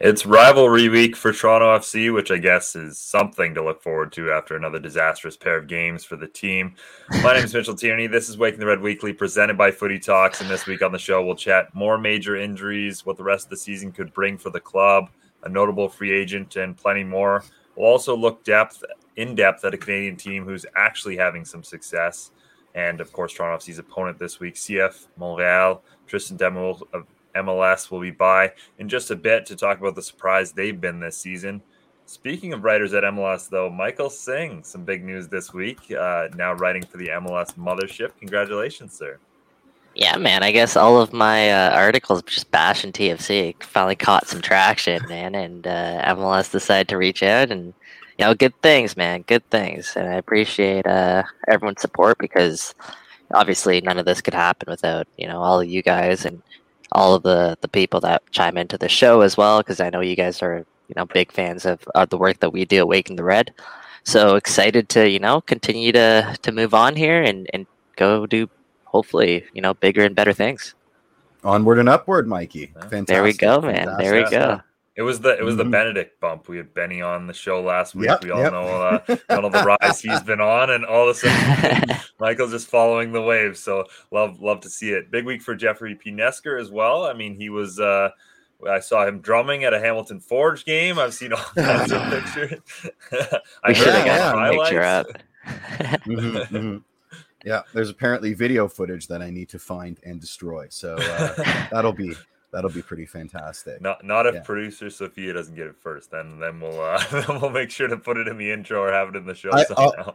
It's rivalry week for Toronto FC, which I guess is something to look forward to after another disastrous pair of games for the team. My name is Mitchell Tierney. This is Waking the Red Weekly, presented by Footy Talks. And this week on the show, we'll chat more major injuries, what the rest of the season could bring for the club, a notable free agent, and plenty more. We'll also look in depth at a Canadian team who's actually having some success. And, of course, Toronto FC's opponent this week, CF Montréal, Tristan D'Amours of MLS will be by in just a bit to talk about the surprise they've been this season. Speaking of writers at MLS, though, Michael Singh, some big news this week, now writing for the MLS mothership. Congratulations, sir. Yeah, man, I guess all of my articles just bashing TFC finally caught some traction, man, and MLS decided to reach out and, you know, good things, man, good things. And I appreciate everyone's support because obviously none of this could happen without, you know, all of you guys and all of the people that chime into the show as well, because I know you guys are, you know, big fans of the work that we do at Waking the Red. So excited to, you know, continue to move on here and go do, hopefully, you know, bigger and better things. Onward and upward, Mikey. Fantastic. There we go, man. Fantastic. There we go. It was the Benedict bump. We had Benny on the show last week. Yep, we all know all the rise he's been on, and all of a sudden Michael's just following the wave. So love to see it. Big week for Jeffrey P. Nesker as well. I mean, he was. I saw him drumming at a Hamilton Forge game. I've seen all kinds of pictures. I should have got a picture up. Yeah, there's apparently video footage that I need to find and destroy. So that'll be pretty fantastic. Not if producer Sophia doesn't get it first. Then we'll make sure to put it in the intro or have it in the show somehow.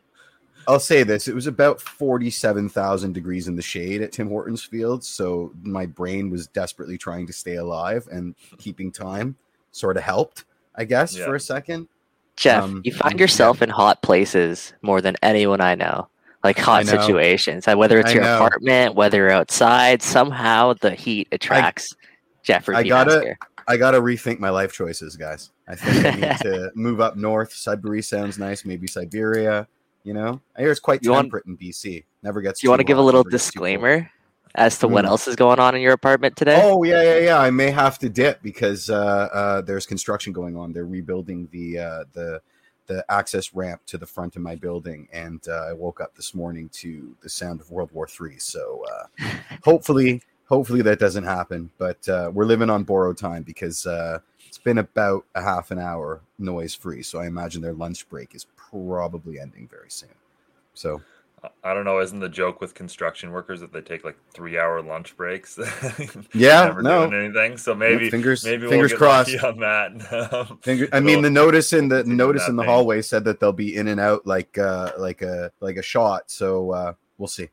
I'll say this: it was about 47,000 degrees in the shade at Tim Hortons Field, so my brain was desperately trying to stay alive, and keeping time sort of helped, I guess, for a second. Jeff, you find yourself in hot places more than anyone I know. Like hot situations, whether it's your apartment, whether outside, somehow the heat attracts. Jeffrey, I gotta rethink my life choices, guys. I think I need to move up north. Sudbury sounds nice, maybe Siberia. You know, I hear it's quite temperate in BC. Never gets. Do you want to give a little disclaimer as to what else is going on in your apartment today? Oh yeah. I may have to dip because there's construction going on. They're rebuilding the access ramp to the front of my building, and I woke up this morning to the sound of World War III. So hopefully that doesn't happen, but we're living on borrowed time because it's been about a half an hour noise free. So I imagine their lunch break is probably ending very soon. So I don't know. Isn't the joke with construction workers that they take like 3-hour lunch breaks? Never doing anything. So maybe fingers we'll get crossed on that. The notice in the hallway said that they'll be in and out like a shot. So we'll see.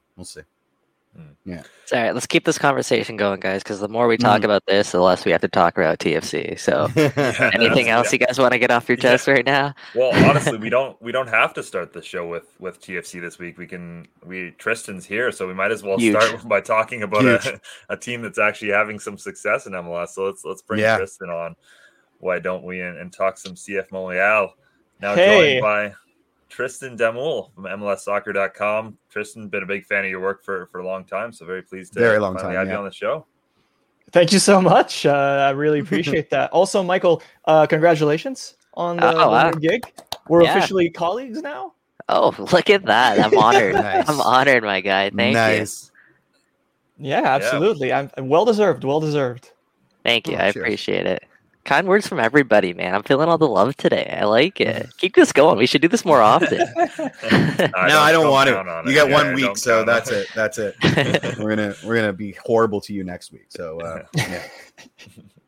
Yeah. All right. Let's keep this conversation going, guys, because the more we talk about this, the less we have to talk about TFC. So anything else you guys want to get off your chest right now? Well, honestly, we don't have to start the show with TFC this week. Tristan's here, so we might as well start by talking about a team that's actually having some success in MLS. So let's bring Tristan on. Why don't we and talk some CF Montréal? Now joined by Tristan D'Amours from MLSsoccer.com. Tristan, been a big fan of your work for a long time, so very pleased to have you on the show. Thank you so much. I really appreciate that. Also, Michael, congratulations on the gig. We're officially colleagues now. Oh, look at that. I'm honored. Nice. I'm honored, my guy. Thank you. Yeah, absolutely. Yeah. I'm well-deserved. Thank you. I appreciate it. Kind words from everybody, man. I'm feeling all the love today. I like it. Keep this going. We should do this more often. I don't want to. You got 1 week, so that's it. We're gonna be horrible to you next week. So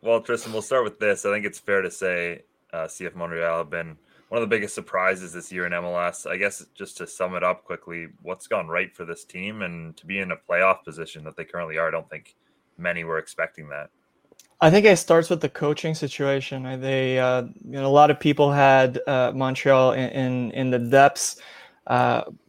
Well, Tristan, we'll start with this. I think it's fair to say CF Montréal have been one of the biggest surprises this year in MLS. I guess just to sum it up quickly, what's gone right for this team and to be in a playoff position that they currently are. I don't think many were expecting that. I think it starts with the coaching situation. They, a lot of people had Montreal in the depths,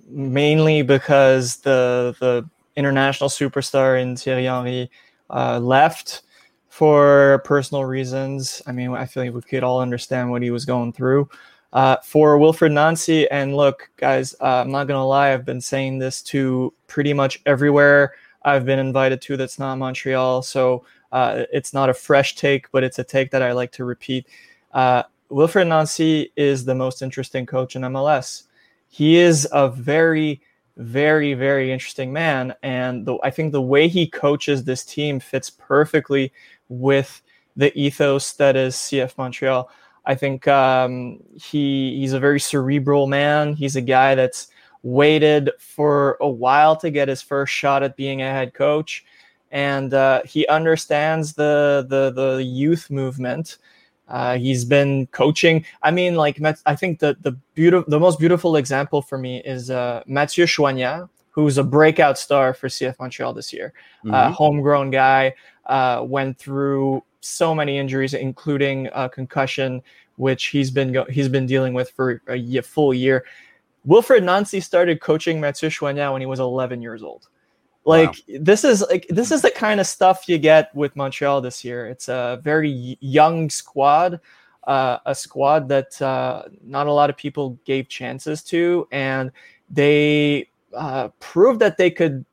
mainly because the international superstar in Thierry Henry left for personal reasons. I mean, I feel like we could all understand what he was going through. For Wilfried Nancy, and look, guys, I'm not going to lie. I've been saying this to pretty much everywhere I've been invited to that's not Montreal, so It's not a fresh take, but it's a take that I like to repeat. Wilfried Nancy is the most interesting coach in MLS. He is a very, very, very interesting man. And I think the way he coaches this team fits perfectly with the ethos that is CF Montreal. I think he's a very cerebral man. He's a guy that's waited for a while to get his first shot at being a head coach. And he understands the youth movement. He's been coaching. I mean, like, I think the most beautiful example for me is Mathieu Choinière, who's a breakout star for CF Montreal this year. Mm-hmm. Homegrown guy, went through so many injuries, including concussion, which he's been dealing with for a full year. Wilfried Nancy started coaching Mathieu Choinière when he was 11 years old. This is the kind of stuff you get with Montreal this year. It's a very young squad, a squad that not a lot of people gave chances to, and they proved that they could,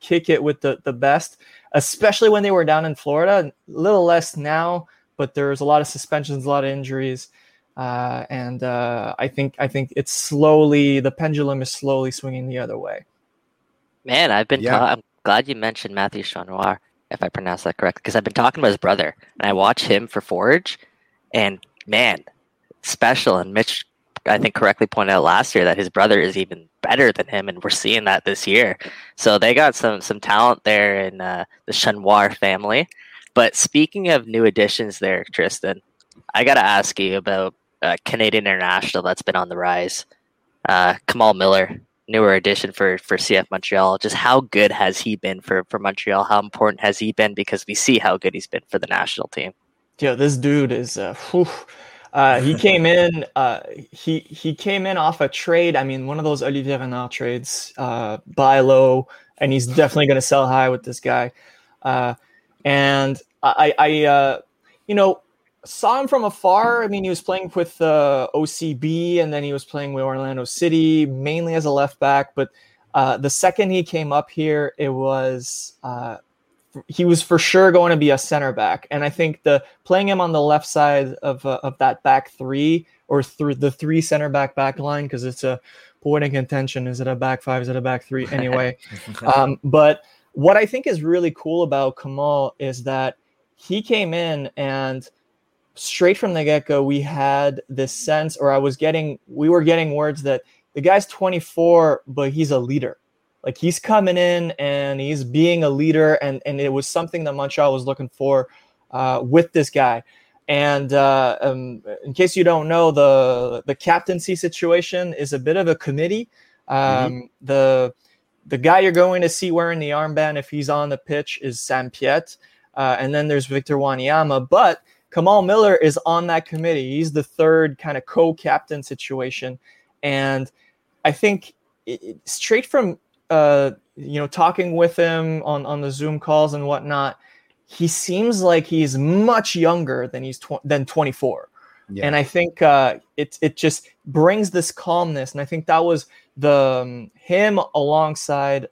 kick it with the best, especially when they were down in Florida. A little less now, but there's a lot of suspensions, a lot of injuries. And I think it's slowly, the pendulum is slowly swinging the other way. Man, I'm glad you mentioned Mathieu Choinière, if I pronounce that correct, because I've been talking about his brother, and I watch him for Forge, and man, special. And Mitch, I think, correctly pointed out last year that his brother is even better than him, and we're seeing that this year. So they got some talent there in the Choinière family. But speaking of new additions there, Tristan, I got to ask you about a Canadian international that's been on the rise, Kamal Miller, newer addition for CF Montreal. Just how good has he been for Montreal? How important has he been? Because we see how good he's been for the national team. Yeah, this dude is... he came in. He came in off a trade. I mean, one of those Olivier Renard trades. Buy low, and he's definitely going to sell high with this guy. And I saw him from afar. I mean, he was playing with OCB, and then he was playing with Orlando City, mainly as a left back. But the second he came up here, it was he was for sure going to be a center back. And I think playing him on the left side of that back three, or through the three center back line, because it's a point of contention. Is it a back five? Is it a back three? Anyway. But what I think is really cool about Kamal is that he came in, and straight from the get-go, we had this sense, or we were getting words that the guy's 24, but he's a leader. Like, he's coming in and he's being a leader, and it was something that Montreal was looking for with this guy. And in case you don't know, the captaincy situation is a bit of a committee. Mm-hmm. The guy you're going to see wearing the armband, if he's on the pitch, is Sam Piet. And then there's Victor Wanyama. But Kamal Miller is on that committee. He's the third kind of co-captain situation. And I think straight from talking with him on the Zoom calls and whatnot, he seems like he's much younger than he's than 24. Yeah. And I think it just brings this calmness. And I think that was him alongside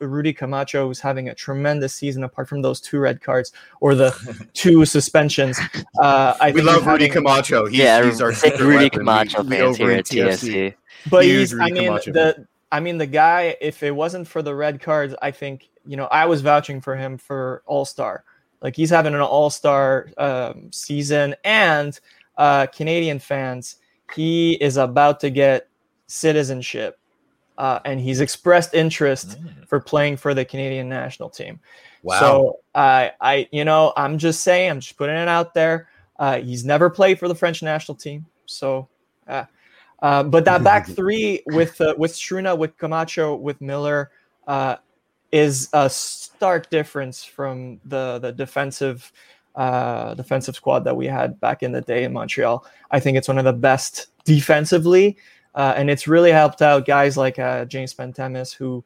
Rudy Camacho, who's having a tremendous season apart from those two red cards, or the two suspensions. I think love Rudy Camacho. He's our Rudy Camacho fans here at TFC. But the guy, if it wasn't for the red cards, I think, I was vouching for him for All-Star. Like, he's having an All-Star season, and Canadian fans, he is about to get citizenship, and he's expressed interest for playing for the Canadian national team. Wow. So I'm just putting it out there. He's never played for the French national team. So, but that back three with Struna, with Camacho, with Miller, is a stark difference from the defensive squad that we had back in the day in Montreal. I think it's one of the best defensively. And it's really helped out guys like James Pantemis, who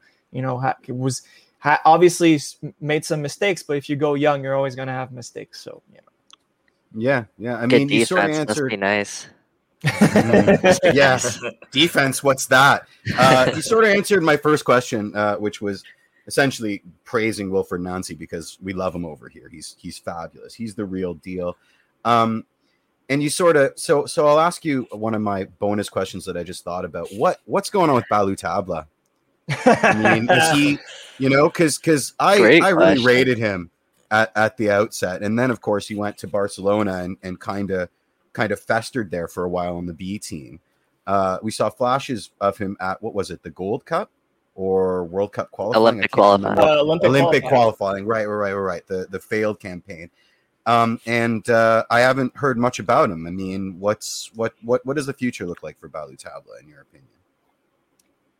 obviously made some mistakes. But if you go young, you're always going to have mistakes. So yeah. I mean, you sort of answered. Must be nice. Yes, defense. What's that? You sort of answered my first question, which was essentially praising Wilfried Nancy because we love him over here. He's fabulous. He's the real deal. And you sort of, so I'll ask you one of my bonus questions that I just thought about. What's going on with Ballou Tabla? I mean, is he, you know, because I really rated him at the outset. And then, of course, he went to Barcelona and kind of festered there for a while on the B team. We saw flashes of him at, what was it, the Gold Cup or World Cup qualifying? Olympic qualifying. Right. The failed campaign. And I haven't heard much about him. I mean, what does the future look like for Ballou Tabla, in your opinion?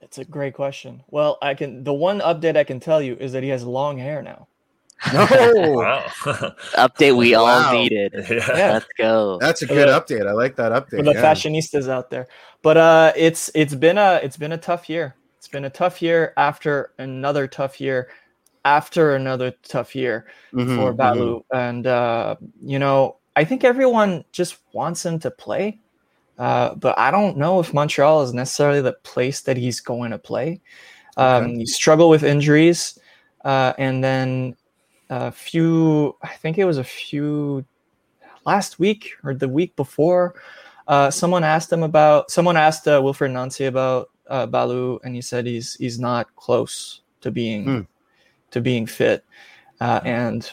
That's a great question. Well, the one update I can tell you is that he has long hair now. Update we all needed. Yeah. Let's go. That's a good update. I like that update. For the fashionistas out there. But it's been a tough year. It's been a tough year after another tough year. For Ballou. Mm-hmm. And, you know, I think everyone just wants him to play. But I don't know if Montreal is necessarily the place that he's going to play. You struggle with injuries. And then last week or the week before, someone asked Wilfried Nancy about Ballou, and he said he's not close to being being fit. And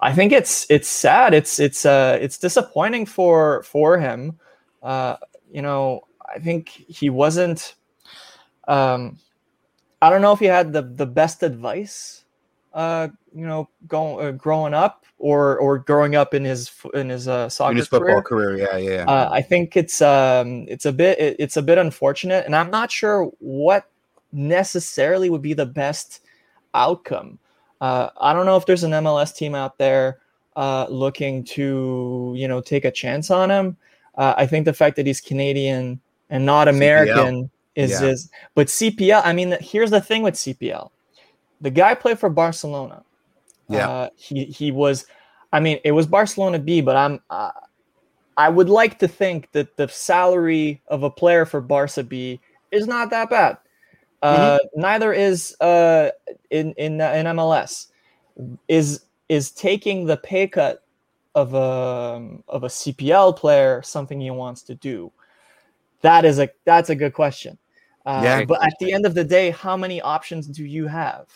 I think it's sad. It's disappointing for him. You know, I think he wasn't, I don't know if he had the best advice, you know, growing up or growing up in his football career. Yeah. I think it's a bit unfortunate, and I'm not sure what necessarily would be the best outcome. I don't know if there's an MLS team out there looking to, you know, take a chance on him. I think the fact that he's Canadian and not American is but CPL. I mean, here's the thing with CPL: the guy played for Barcelona. Yeah, he was. I mean, it was Barcelona B, but I would like to think that the salary of a player for Barca B is not that bad. Neither is in MLS. Is taking the pay cut of a CPL player something he wants to do? That's a good question. But at the end of the day, how many options do you have?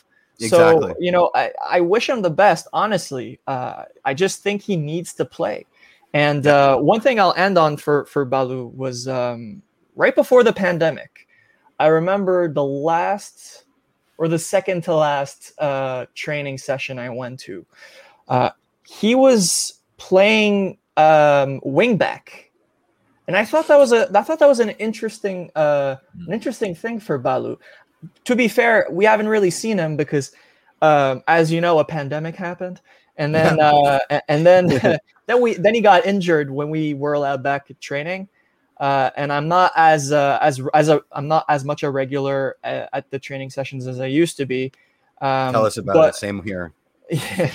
Exactly. So, you know, I wish him the best, honestly. I just think he needs to play. And one thing I'll end on for Ballou was right before the pandemic, I remember the second to last training session I went to. He was playing wing back, and I thought that was an interesting thing for Ballou. To be fair, we haven't really seen him because, as you know, a pandemic happened, and then then he got injured when we were allowed back at training. And I'm not as much a regular at the training sessions as I used to be. Tell us about it. Same here. Yeah.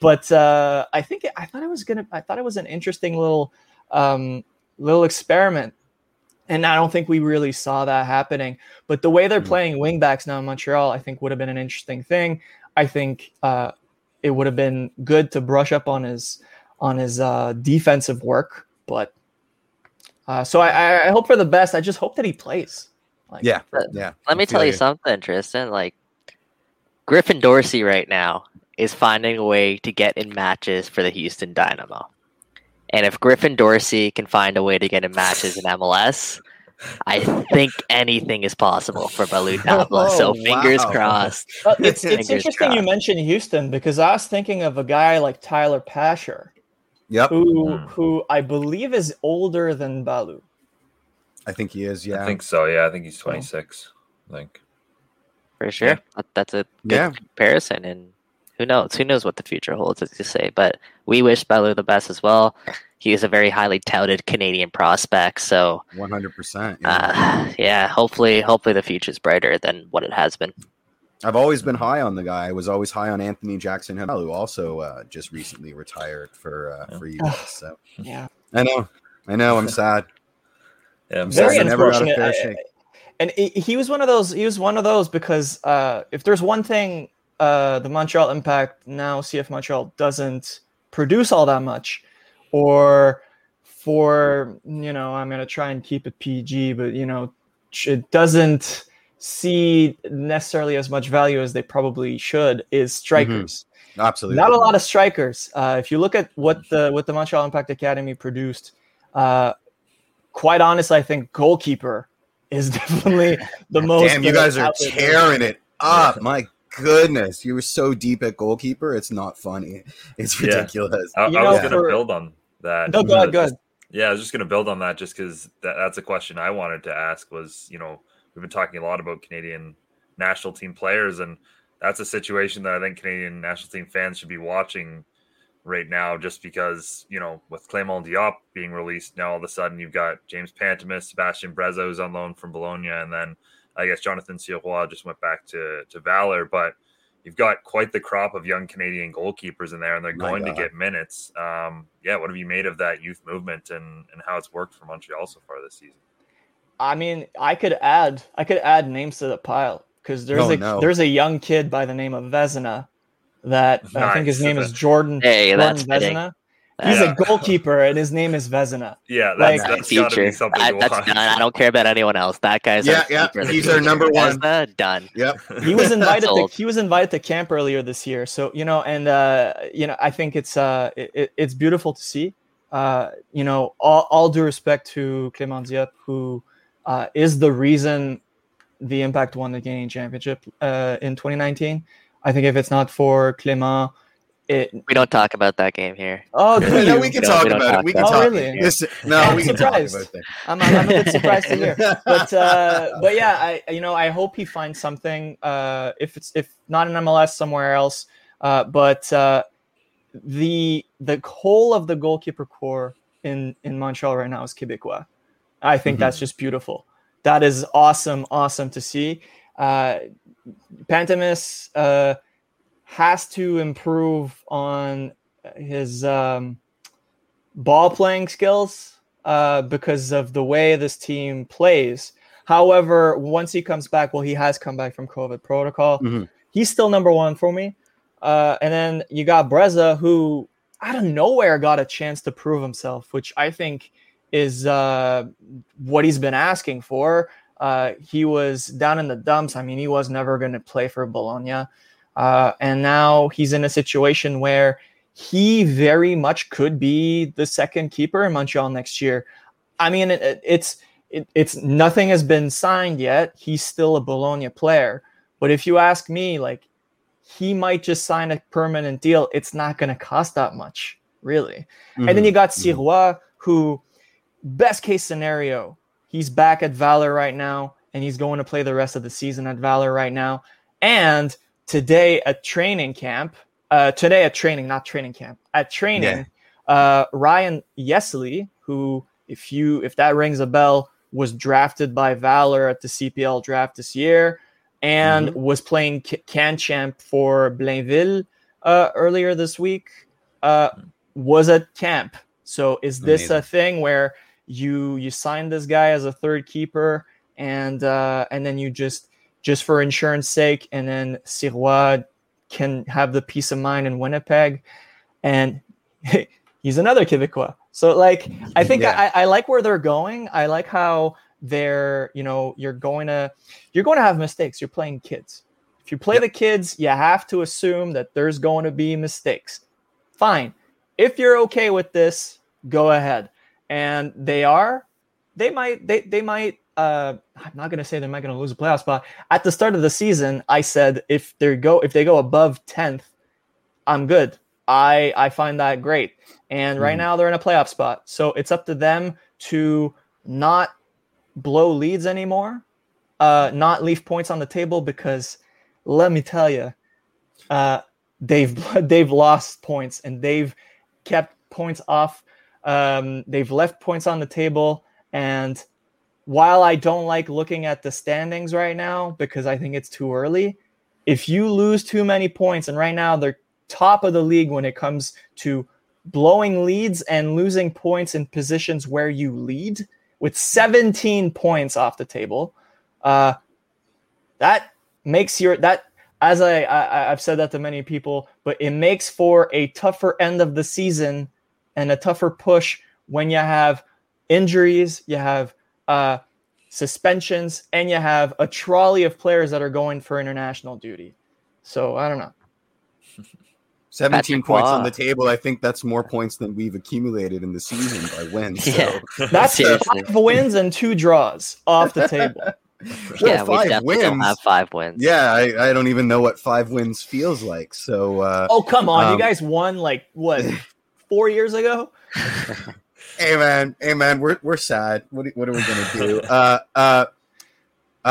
But I thought it was an interesting little experiment, and I don't think we really saw that happening. But the way they're playing wingbacks now in Montreal, I think would have been an interesting thing. I think it would have been good to brush up on his defensive work, but. So I hope for the best. I just hope that he plays. Let me tell you something, Tristan. Like, Griffin Dorsey right now is finding a way to get in matches for the Houston Dynamo. And if Griffin Dorsey can find a way to get in matches in MLS, I think anything is possible for Ballou Tabla. So fingers crossed. Well, it's interesting you mentioned Houston, because I was thinking of a guy like Tyler Pasher. Yep. Who I believe is older than Ballou. I think he is, yeah. I think so, yeah. I think he's 26, I think. For sure. Yeah. That's a good comparison, and who knows? Who knows what the future holds, as you say. But we wish Ballou the best as well. He is a very highly touted Canadian prospect, so 100%. Yeah. Hopefully the future's brighter than what it has been. I've always been high on the guy. I was always high on Anthony Jackson Hamel, who also just recently retired for US. So I know. I'm sad. Yeah, I'm very unfortunate. And he was one of those. He was one of those because if there's one thing the Montreal Impact, now CF Montréal, doesn't produce all that much, or for, you know, I'm going to try and keep it PG, but, you know, it doesn't see necessarily as much value as they probably should, is strikers. Mm-hmm. Absolutely. Not a lot of strikers. If you look at what the Montreal Impact Academy produced, quite honestly, I think goalkeeper is definitely the most. Damn, you guys are tearing it up. My goodness. You were so deep at goalkeeper. It's not funny. It's ridiculous. Yeah. I was going to build on that. No, go ahead. Go ahead. Yeah, I was just going to build on that just because that's a question I wanted to ask was, you know, we've been talking a lot about Canadian national team players, and that's a situation that I think Canadian national team fans should be watching right now, just because, you know, with Clément Diop being released, now all of a sudden you've got James Pantemis, Sebastian Breza, who's on loan from Bologna, and then I guess Jonathan Sirois just went back to Valor. But you've got quite the crop of young Canadian goalkeepers in there, and they're going to get minutes. What have you made of that youth movement and how it's worked for Montreal so far this season? I mean, I could add names to the pile, because there's a young kid by the name of Vezina that I think his name is Jordan. Hey, that's Vezina. He's a goalkeeper, and his name is Vezina. Yeah, that's got to be something to watch. I don't care about anyone else. That guy's He's our number one. Vezina, done. Yep. He was invited. He was invited to camp earlier this year. So I think it's beautiful to see. All due respect to Clément Diop, who is the reason the Impact won the Canadian Championship in 2019. I think if it's not for Clément, we don't talk about that game here. Oh, no, we can talk about it. We can talk. No, we can talk about that. I'm a bit surprised to hear. But yeah, I hope he finds something. If not in MLS, somewhere else. But the whole of the goalkeeper core in Montreal right now is Québécois. I think that's just beautiful. That is awesome to see. Pantemis has to improve on his ball playing skills because of the way this team plays. However, once he comes back, he has come back from COVID protocol. Mm-hmm. He's still number one for me. And then you got Breza, who out of nowhere got a chance to prove himself, which I think is what he's been asking for. He was down in the dumps. I mean, he was never going to play for Bologna. And now he's in a situation where he very much could be the second keeper in Montreal next year. I mean, it's nothing has been signed yet. He's still a Bologna player. But if you ask me, like, he might just sign a permanent deal. It's not going to cost that much, really. Mm-hmm. And then you got Sirois, who, best case scenario, he's back at Valor right now, and he's going to play the rest of the season at Valor right now. And at training, Ryan Yesley, who, if that rings a bell, was drafted by Valor at the CPL draft this year and was playing CanChamp for Blainville earlier this week, was at camp. So is this a thing where you sign this guy as a third keeper and then you just for insurance sake, and then Sirois can have the peace of mind in Winnipeg, and he's another Quebecois. So I think I like where they're going. I like how they're, you're going to have mistakes. You're playing kids. If you play the kids, you have to assume that there's going to be mistakes. Fine. If you're okay with this, go ahead. And they might I'm not going to say they're not going to lose a playoff spot. At the start of the season, I said, if they go above 10th, I'm good. I find that great. And right now they're in a playoff spot. So it's up to them to not blow leads anymore, not leave points on the table, because let me tell you, they've lost points, and they've kept points off. They've left points on the table. And while I don't like looking at the standings right now, because I think it's too early, if you lose too many points, and right now they're top of the league when it comes to blowing leads and losing points in positions where you lead, with 17 points off the table, That makes your that as I've said that to many people, but it makes for a tougher end of the season and a tougher push when you have injuries, you have suspensions, and you have a trolley of players that are going for international duty. So I don't know. 17 Patrick points Waugh. On the table. I think that's more points than we've accumulated in the season by wins. Yeah. So. That's 5 wins and 2 draws off the table. Yeah, well, we definitely don't have 5 wins. Yeah, I don't even know what 5 wins feels like. So, come on. You guys won like, what, 4 years ago? Hey, man. We're sad. What are we going to do?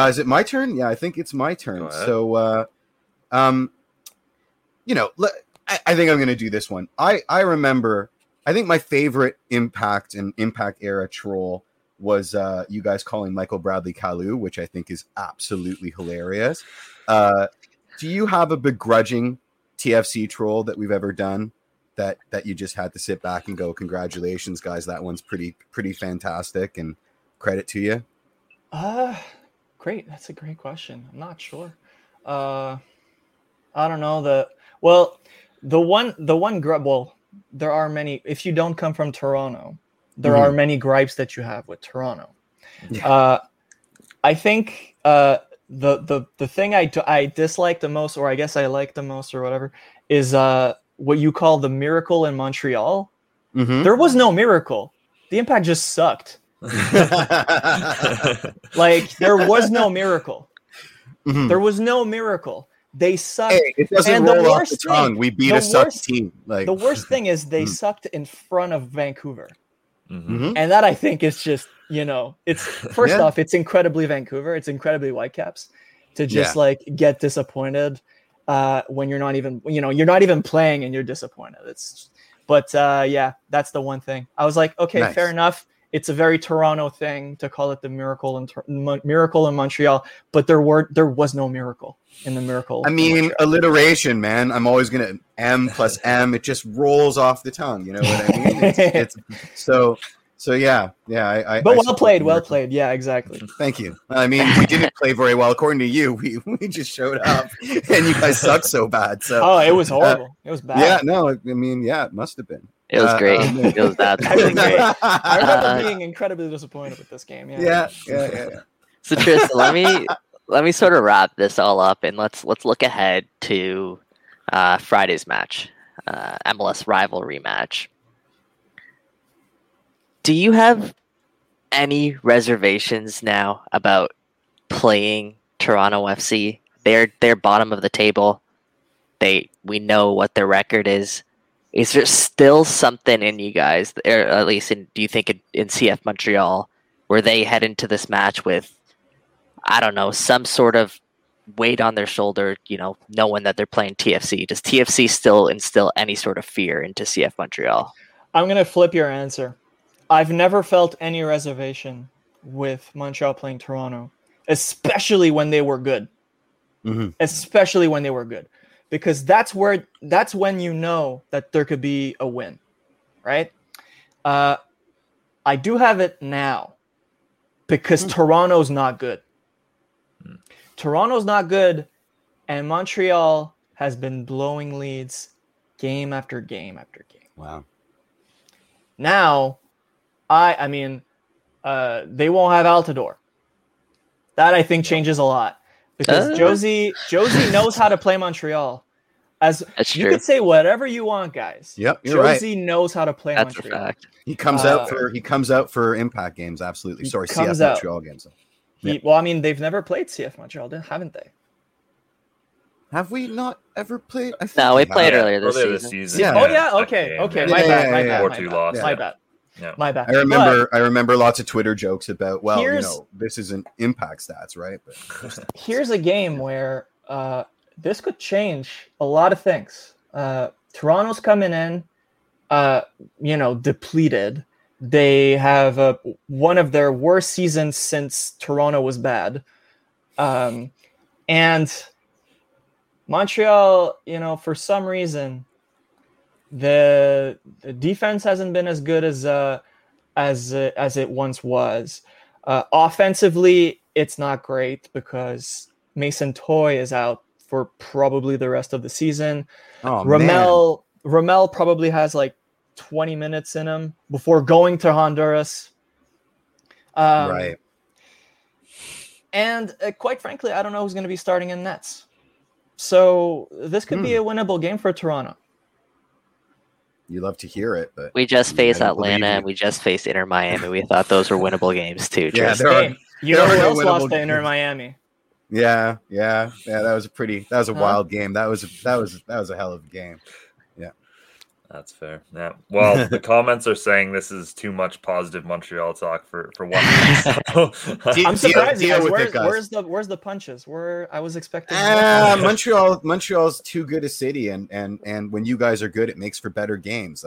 Is it my turn? Yeah, I think it's my turn. Right. So, I think I'm going to do this one. I remember, I think my favorite Impact and Impact era troll was you guys calling Michael Bradley Kalou, which I think is absolutely hilarious. Do you have a begrudging TFC troll that we've ever done that you just had to sit back and go, congratulations, guys, that one's pretty fantastic and credit to you? Great. That's a great question. I'm not sure. I don't know the one grub. Well, there are many. If you don't come from Toronto, there are many gripes that you have with Toronto. Yeah. I think the thing I dislike the most, or I guess I like the most, or whatever, is what you call the miracle in Montreal. Mm-hmm. There was no miracle. The Impact just sucked. Like there was no miracle. Mm-hmm. There was no miracle. They sucked. Hey, it doesn't and roll the off the tongue. We beat a suck team. Like the worst thing is they sucked in front of Vancouver, and that I think is just it's first off, it's incredibly Vancouver, it's incredibly Whitecaps to just get disappointed when you're not even you're not even playing and you're disappointed. That's the one thing I was like, okay, fair enough. It's a very Toronto thing to call it the miracle in Montreal, but there was no miracle in the miracle. I mean, alliteration, man. I'm always gonna M plus M. It just rolls off the tongue. You know what I mean? So yeah. But well played, well played. Yeah, exactly. Thank you. I mean, we didn't play very well, according to you. We just showed up, and you guys sucked so bad. So it was horrible. It was bad. Yeah, no, I mean, it must have been. It was great. It was absolutely great. I remember being incredibly disappointed with this game. Yeah. So Tristan, let me sort of wrap this all up, and let's look ahead to Friday's match, MLS rivalry match. Do you have any reservations now about playing Toronto FC? They're bottom of the table. We know what their record is. Is there still something in you guys, or at least do you think in CF Montreal, where they head into this match with, I don't know, some sort of weight on their shoulder, knowing that they're playing TFC? Does TFC still instill any sort of fear into CF Montreal? I'm going to flip your answer. I've never felt any reservation with Montreal playing Toronto, especially when they were good. Mm-hmm. Especially when they were good. Because that's when you know that there could be a win, right? I do have it now because Toronto's not good. Toronto's not good, and Montreal has been blowing leads game after game after game. Wow. Now, I mean, they won't have Altidore. That I think changes a lot. Because Jozy knows how to play Montreal. That's true. Could say whatever you want, guys. Yep, you're Jozy knows how to play Montreal. A fact. He comes out for Impact games. Absolutely. Sorry, CF Montreal games. Yeah. They've never played CF Montreal, haven't they? Have we not ever played? We played earlier this season. Yeah. Oh yeah. Okay. My bad. I remember lots of Twitter jokes about, this isn't Impact stats, right? But here's a game where this could change a lot of things. Toronto's coming in, depleted. They have one of their worst seasons since Toronto was bad. And Montreal, for some reason, the defense hasn't been as good as it once was. Offensively, it's not great because Mason Toy is out for probably the rest of the season. Oh, Ramel probably has like 20 minutes in him before going to Honduras. Right. And quite frankly, I don't know who's going to be starting in nets. So this could be a winnable game for Toronto. You love to hear it, but we just faced Atlanta and we just faced Inter Miami. We thought those were winnable games too. Yeah, you know who else lost to Inter Miami? Yeah. That was a wild game. That was a hell of a game. Yeah, that's fair. Yeah. Well, the comments are saying this is too much positive Montreal talk for one. So, I'm surprised. Where's the punches? I was expecting. Montreal's too good a city, and when you guys are good, it makes for better games.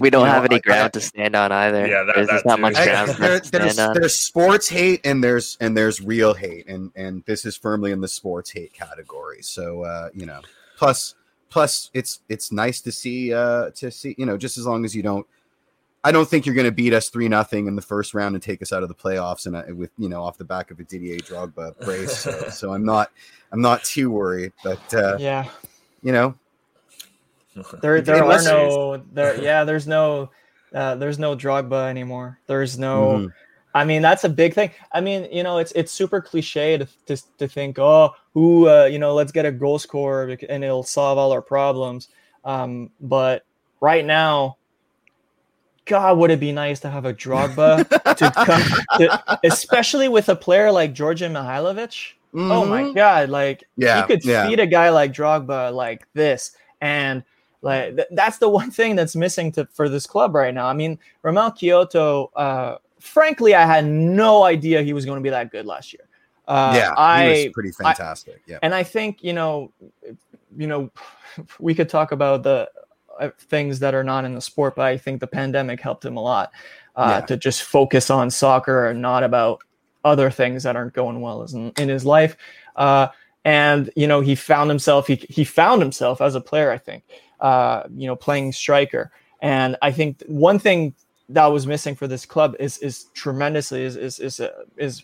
We don't have any ground to stand on either. Yeah, there's not much ground. There's sports hate and there's real hate, and this is firmly in the sports hate category. So plus it's nice to see just as long as you don't. I don't think you're going to beat us 3-0 in the first round and take us out of the playoffs and with off the back of a Didier Drogba brace. So I'm not too worried, but There's no Drogba anymore. There's no, I mean, that's a big thing. I mean, it's super cliche to think, let's get a goal scorer and it'll solve all our problems. But right now, God, would it be nice to have a Drogba to come, especially with a player like Georgian Mihailovic. Mm-hmm. Oh my God. You could feed a guy like Drogba like this. And that's the one thing that's missing for this club right now. I mean, Ramel Kyoto, frankly, I had no idea he was going to be that good last year. He was pretty fantastic. And I think we could talk about the things that are not in the sport, but I think the pandemic helped him a lot to just focus on soccer and not about other things that aren't going well in his life. And, he found himself, as a player, I think, playing striker. And I think one thing that was missing for this club is tremendously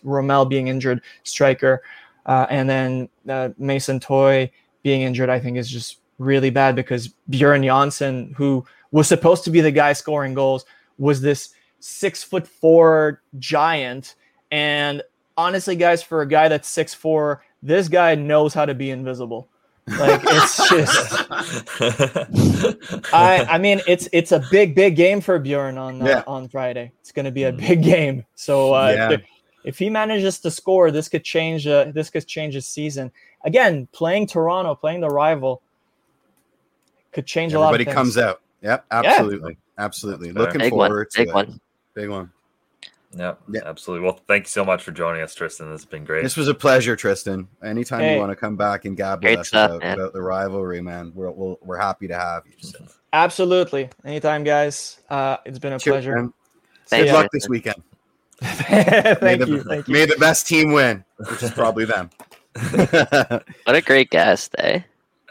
Rommel being injured, striker. And then Mason Toy being injured, I think, is just really bad because Björn Johnsen, who was supposed to be the guy scoring goals, was this 6'4" giant. And honestly, guys, for a guy that's 6'4", this guy knows how to be invisible. It's just, I mean, it's a big game for Bjorn on Friday. It's going to be a big game. So if he manages to score, this could change. This could change his season. Again, playing Toronto, playing the rival, could change a lot of things. Everybody comes out. Yep, absolutely. Looking forward to it. Big one. Yeah, absolutely. Well, thank you so much for joining us, Tristan. This has been great. This was a pleasure, Tristan. Anytime you want to come back and gab with us about the rivalry, man, we're happy to have you. So. Absolutely. Anytime, guys. It's been a pleasure. Good luck this weekend. Thank you. May the best team win, which is probably them. What a great guest, eh?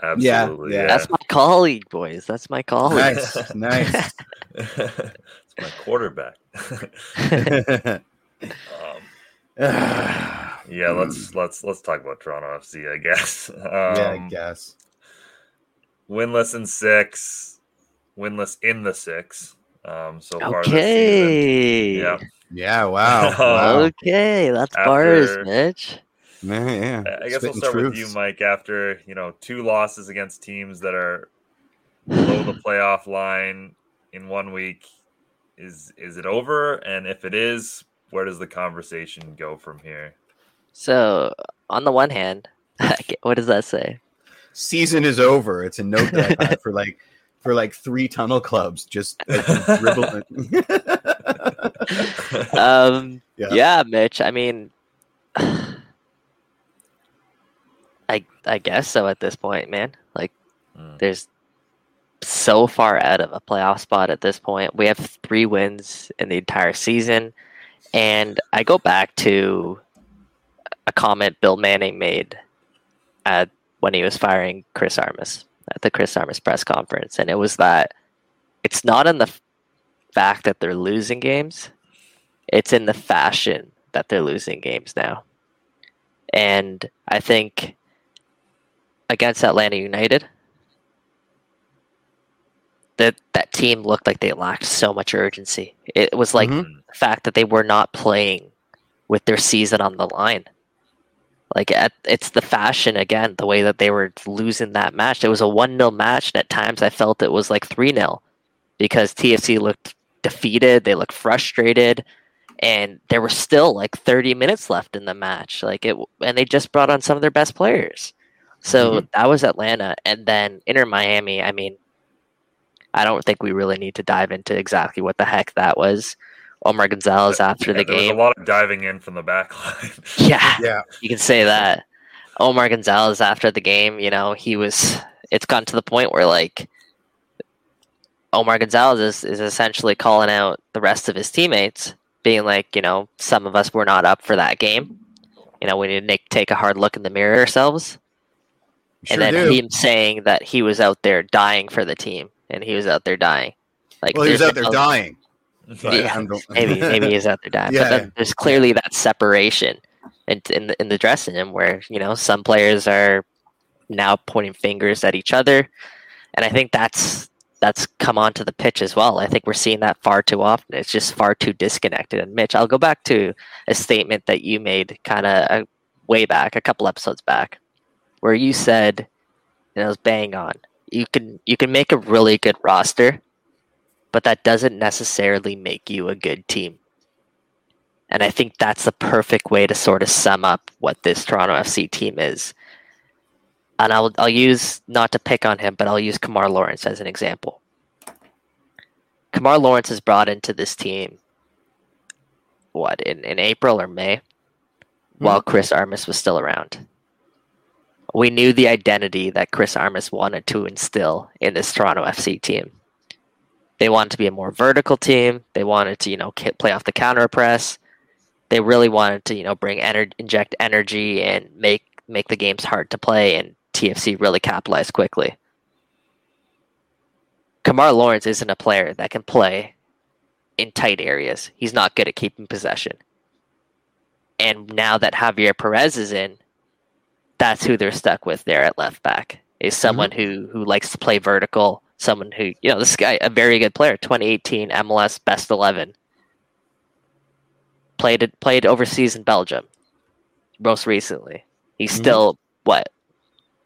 Absolutely. Yeah. That's my colleague, boys. That's my colleague. Nice. It's my quarterback. Let's talk about Toronto FC, I guess. Winless in the six. So far this season. Yeah. Wow. Okay, that's bars, Mitch. I guess we'll start with you, Mike. After two losses against teams that are below the playoff line in 1 week, is it over? And if it is, where does the conversation go from here? So, on the one hand, what does that say? Season is over. It's a note that I had for three tunnel clubs just dribbling. Mitch. I mean. I guess so at this point, man. There's so far out of a playoff spot at this point. We have 3 wins in the entire season. And I go back to a comment Bill Manning made when he was firing Chris Armas at the Chris Armas press conference. And it was that it's not in the fact that they're losing games. It's in the fashion that they're losing games now. And I think against Atlanta United, that team looked like they lacked so much urgency. It was like the fact that they were not playing with their season on the line. Like it's the fashion again, the way that they were losing that match. It was a 1-0 match, and at times I felt it was like 3-0 because TFC looked defeated, they looked frustrated, and there were still like 30 minutes left in the match. And they just brought on some of their best players. So that was Atlanta, and then Inter Miami. I mean, I don't think we really need to dive into exactly what the heck that was. Omar Gonzalez after the game. There was a lot of diving in from the back line. Yeah, you can say that. Omar Gonzalez after the game, you know, it's gotten to the point where like Omar Gonzalez is essentially calling out the rest of his teammates, being like, you know, some of us were not up for that game. You know, we need to take a hard look in the mirror ourselves. Sure, and then him saying that he was out there dying for the team, and he was out there dying. Like, well, he was out there dying. Yeah, maybe he's out there dying. Yeah. But then there's clearly that separation in the dressing room where, you know, some players are now pointing fingers at each other. And I think that's come onto the pitch as well. I think we're seeing that far too often. It's just far too disconnected. And Mitch, I'll go back to a statement that you made kind of way back, a couple episodes back, where you said, and it was bang on, you can make a really good roster, but that doesn't necessarily make you a good team. And I think that's the perfect way to sort of sum up what this Toronto FC team is. And I'll use, not to pick on him, but I'll use Kemar Lawrence as an example. Kemar Lawrence is brought into this team, what, in April or May? While Chris Armas was still around. We knew the identity that Chris Armas wanted to instill in this Toronto FC team. They wanted to be a more vertical team. They wanted to, you know, play off the counter press. They really wanted to, you know, inject energy and make the games hard to play. And TFC really capitalized quickly. Kemar Lawrence isn't a player that can play in tight areas. He's not good at keeping possession. And now that Javier Perez is in, that's who they're stuck with there at left back, is someone who likes to play vertical. Someone who, you know, this guy, a very good player, 2018 MLS Best 11. Played overseas in Belgium most recently. He's still, what,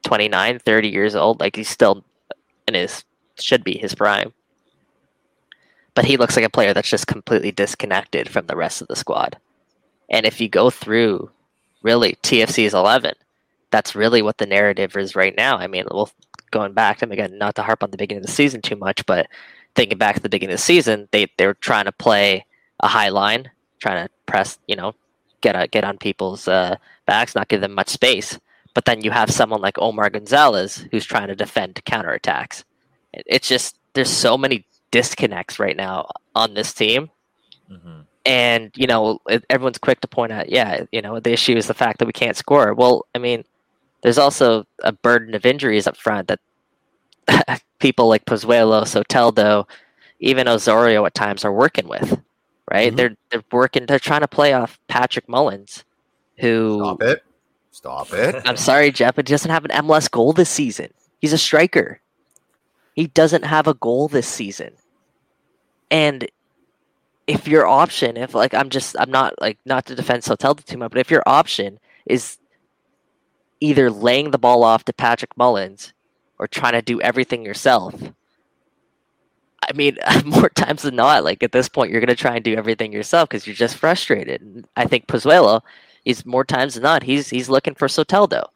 29, 30 years old? Like, he's still in his, should be his prime. But he looks like a player that's just completely disconnected from the rest of the squad. And if you go through, really, TFC's 11, that's really what the narrative is right now. I mean, we'll... Going back, and again, not to harp on the beginning of the season too much, but thinking back to the beginning of the season, they were trying to play a high line, trying to press, you know, get on people's backs, not give them much space. But then you have someone like Omar Gonzalez who's trying to defend counterattacks. It's just there's so many disconnects right now on this team, and you know everyone's quick to point out, yeah, you know the issue is the fact that we can't score. Well, I mean. There's also a burden of injuries up front that people like Pozuelo, Soteldo, even Osorio at times are working with, right? They're working. They're trying to play off Patrick Mullins, who Stop it! I'm sorry, Jeff, but he doesn't have an MLS goal this season. He's a striker. He doesn't have a goal this season, and. If your option, if like I'm not like not to defend Soteldo too much, but if your option is either laying the ball off to Patrick Mullins or trying to do everything yourself. I mean, more times than not, like at this point, you're going to try and do everything yourself because you're just frustrated. And I think Pozuelo is more times than not. He's looking for Soteldo,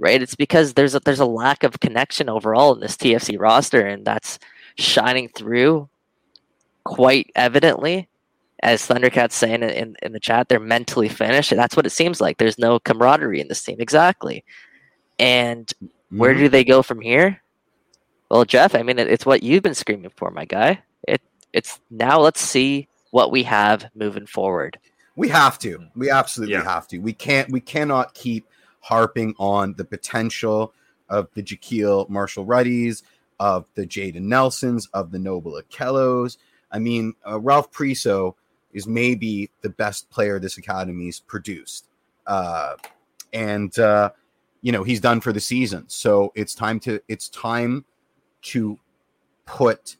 right? It's because there's a lack of connection overall in this TFC roster, and that's shining through quite evidently. As Thundercat's saying in the chat, they're mentally finished. And that's what it seems like. There's no camaraderie in this team. Exactly. And where do they go from here? Well, Jeff, I mean, it's what you've been screaming for, my guy. It's now let's see what we have moving forward. We have to. We absolutely have to. We cannot keep harping on the potential of the Jaquil Marshall Ruddys, of the Jaden Nelsons, of the Noble Akellos. I mean, Ralph Priso is maybe the best player this academy's produced. You know, he's done for the season. So it's time to put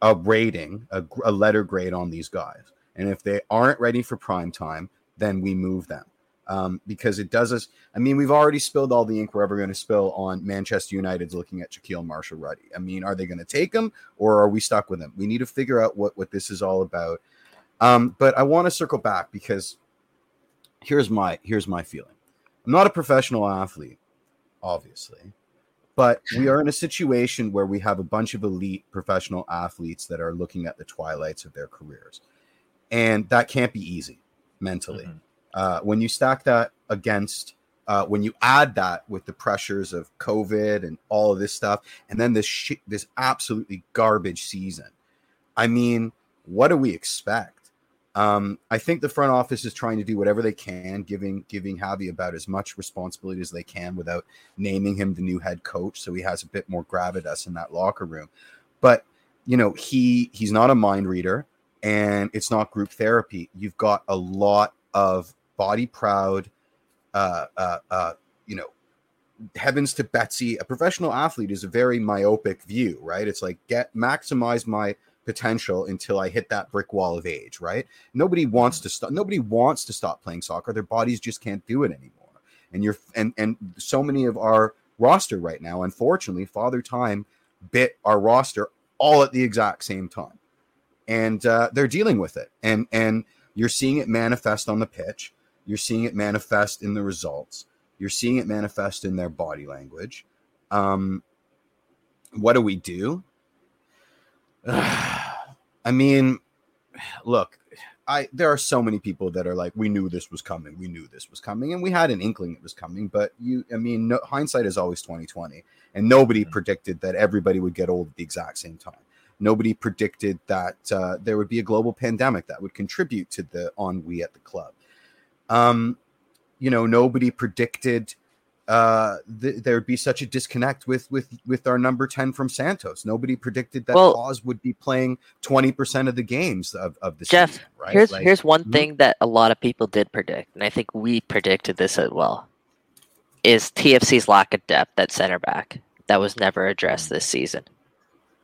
a rating, a letter grade on these guys. And if they aren't ready for prime time, then we move them. Because it does us. I mean, we've already spilled all the ink we're ever going to spill on Manchester United's looking at Shaquille Marshall-Ruddy. I mean, are they going to take him, or are we stuck with him? We need to figure out what this is all about. But I want to circle back, because here's my feeling. I'm not a professional athlete, obviously, but we are in a situation where we have a bunch of elite professional athletes that are looking at the twilights of their careers, and that can't be easy mentally. Mm-hmm. When you stack that against, when you add that with the pressures of COVID and all of this stuff, and then this absolutely garbage season, I mean, what do we expect? I think the front office is trying to do whatever they can, giving Javi about as much responsibility as they can without naming him the new head coach, so he has a bit more gravitas in that locker room. But, you know, he's not a mind reader, and it's not group therapy. You've got a lot of body proud, heavens to Betsy. A professional athlete is a very myopic view, right? It's like, maximize my potential until I hit that brick wall of age, right? Nobody wants to stop playing soccer. Their bodies just can't do it anymore. And and so many of our roster right now, unfortunately, Father Time bit our roster all at the exact same time, and they're dealing with it. And you're seeing it manifest on the pitch. You're seeing it manifest in the results. You're seeing it manifest in their body language. What do we do? I mean, look, there are so many people that are like, we knew this was coming. We knew this was coming. And we had an inkling it was coming. But hindsight is always 20/20. And nobody predicted that everybody would get old at the exact same time. Nobody predicted that there would be a global pandemic that would contribute to the ennui at the club. Nobody predicted there would be such a disconnect with our number 10 from Santos. Nobody predicted that Oz would be playing 20% of the games of the season, right? Here's one thing that a lot of people did predict, and I think we predicted this as well, is TFC's lack of depth at center back. That was never addressed this season.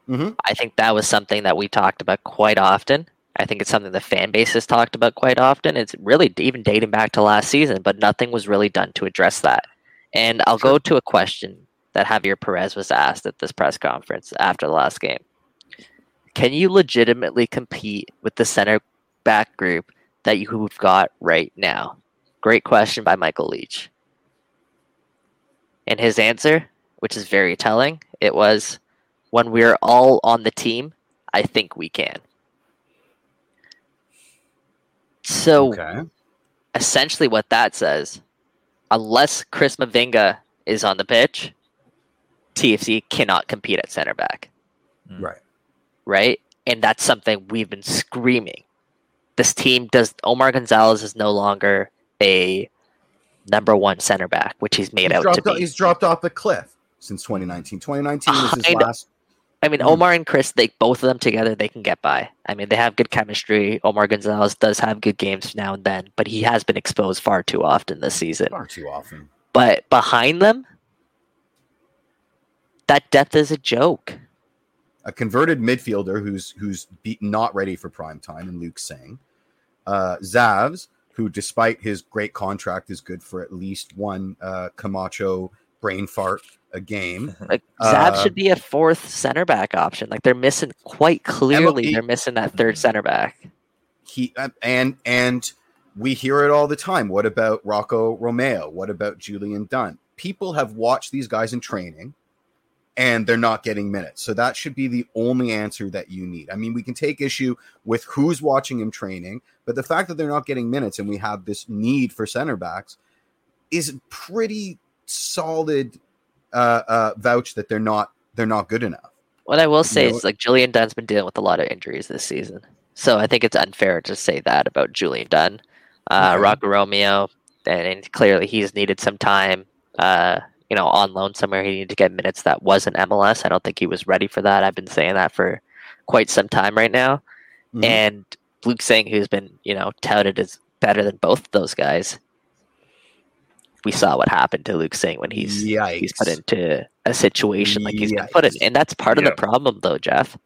Mm-hmm. I think that was something that we talked about quite often. I think it's something the fan base has talked about quite often. It's really even dating back to last season, but nothing was really done to address that. And I'll go to a question that Javier Perez was asked at this press conference after the last game. Can you legitimately compete with the center back group that you've got right now? Great question by Michael Leach. And his answer, which is very telling, it was, when we're all on the team, I think we can. So, Essentially what that says, unless Chris Mavinga is on the pitch, TFC cannot compete at center back. Right. Right? And that's something we've been screaming. This team does... Omar Gonzalez is no longer a number one center back, which he's made out to be. He's dropped off the cliff since 2019. 2019 was his last... I mean, Omar and Chris, both of them together, they can get by. I mean, they have good chemistry. Omar Gonzalez does have good games now and then, but he has been exposed far too often this season. Far too often. But behind them, that depth is a joke. A converted midfielder who's not ready for prime time, and Luke Singh. Zavs, who despite his great contract is good for at least one Camacho brain fart a game. Like Zab should be a fourth center back option. Like, they're missing quite clearly. MLB, they're missing that third center back. And we hear it all the time. What about Rocco Romeo? What about Julian Dunn? People have watched these guys in training, and they're not getting minutes. So that should be the only answer that you need. I mean, we can take issue with who's watching him training, but the fact that they're not getting minutes and we have this need for center backs is pretty solid. Vouch that they're not good enough. What I will say is, like, Julian Dunn's been dealing with a lot of injuries this season, so I think it's unfair to say that about Julian Dunn. Rocco Romeo, and clearly he's needed some time on loan somewhere. He needed to get minutes. That wasn't MLS. I don't think he was ready for that. I've been saying that for quite some time right now. Mm-hmm. And Luke Singh, who's been, you know, touted as better than both of those guys. We saw what happened to Luke Singh when he's put into a situation like he's been put in. And that's part of the problem, though, Jeff,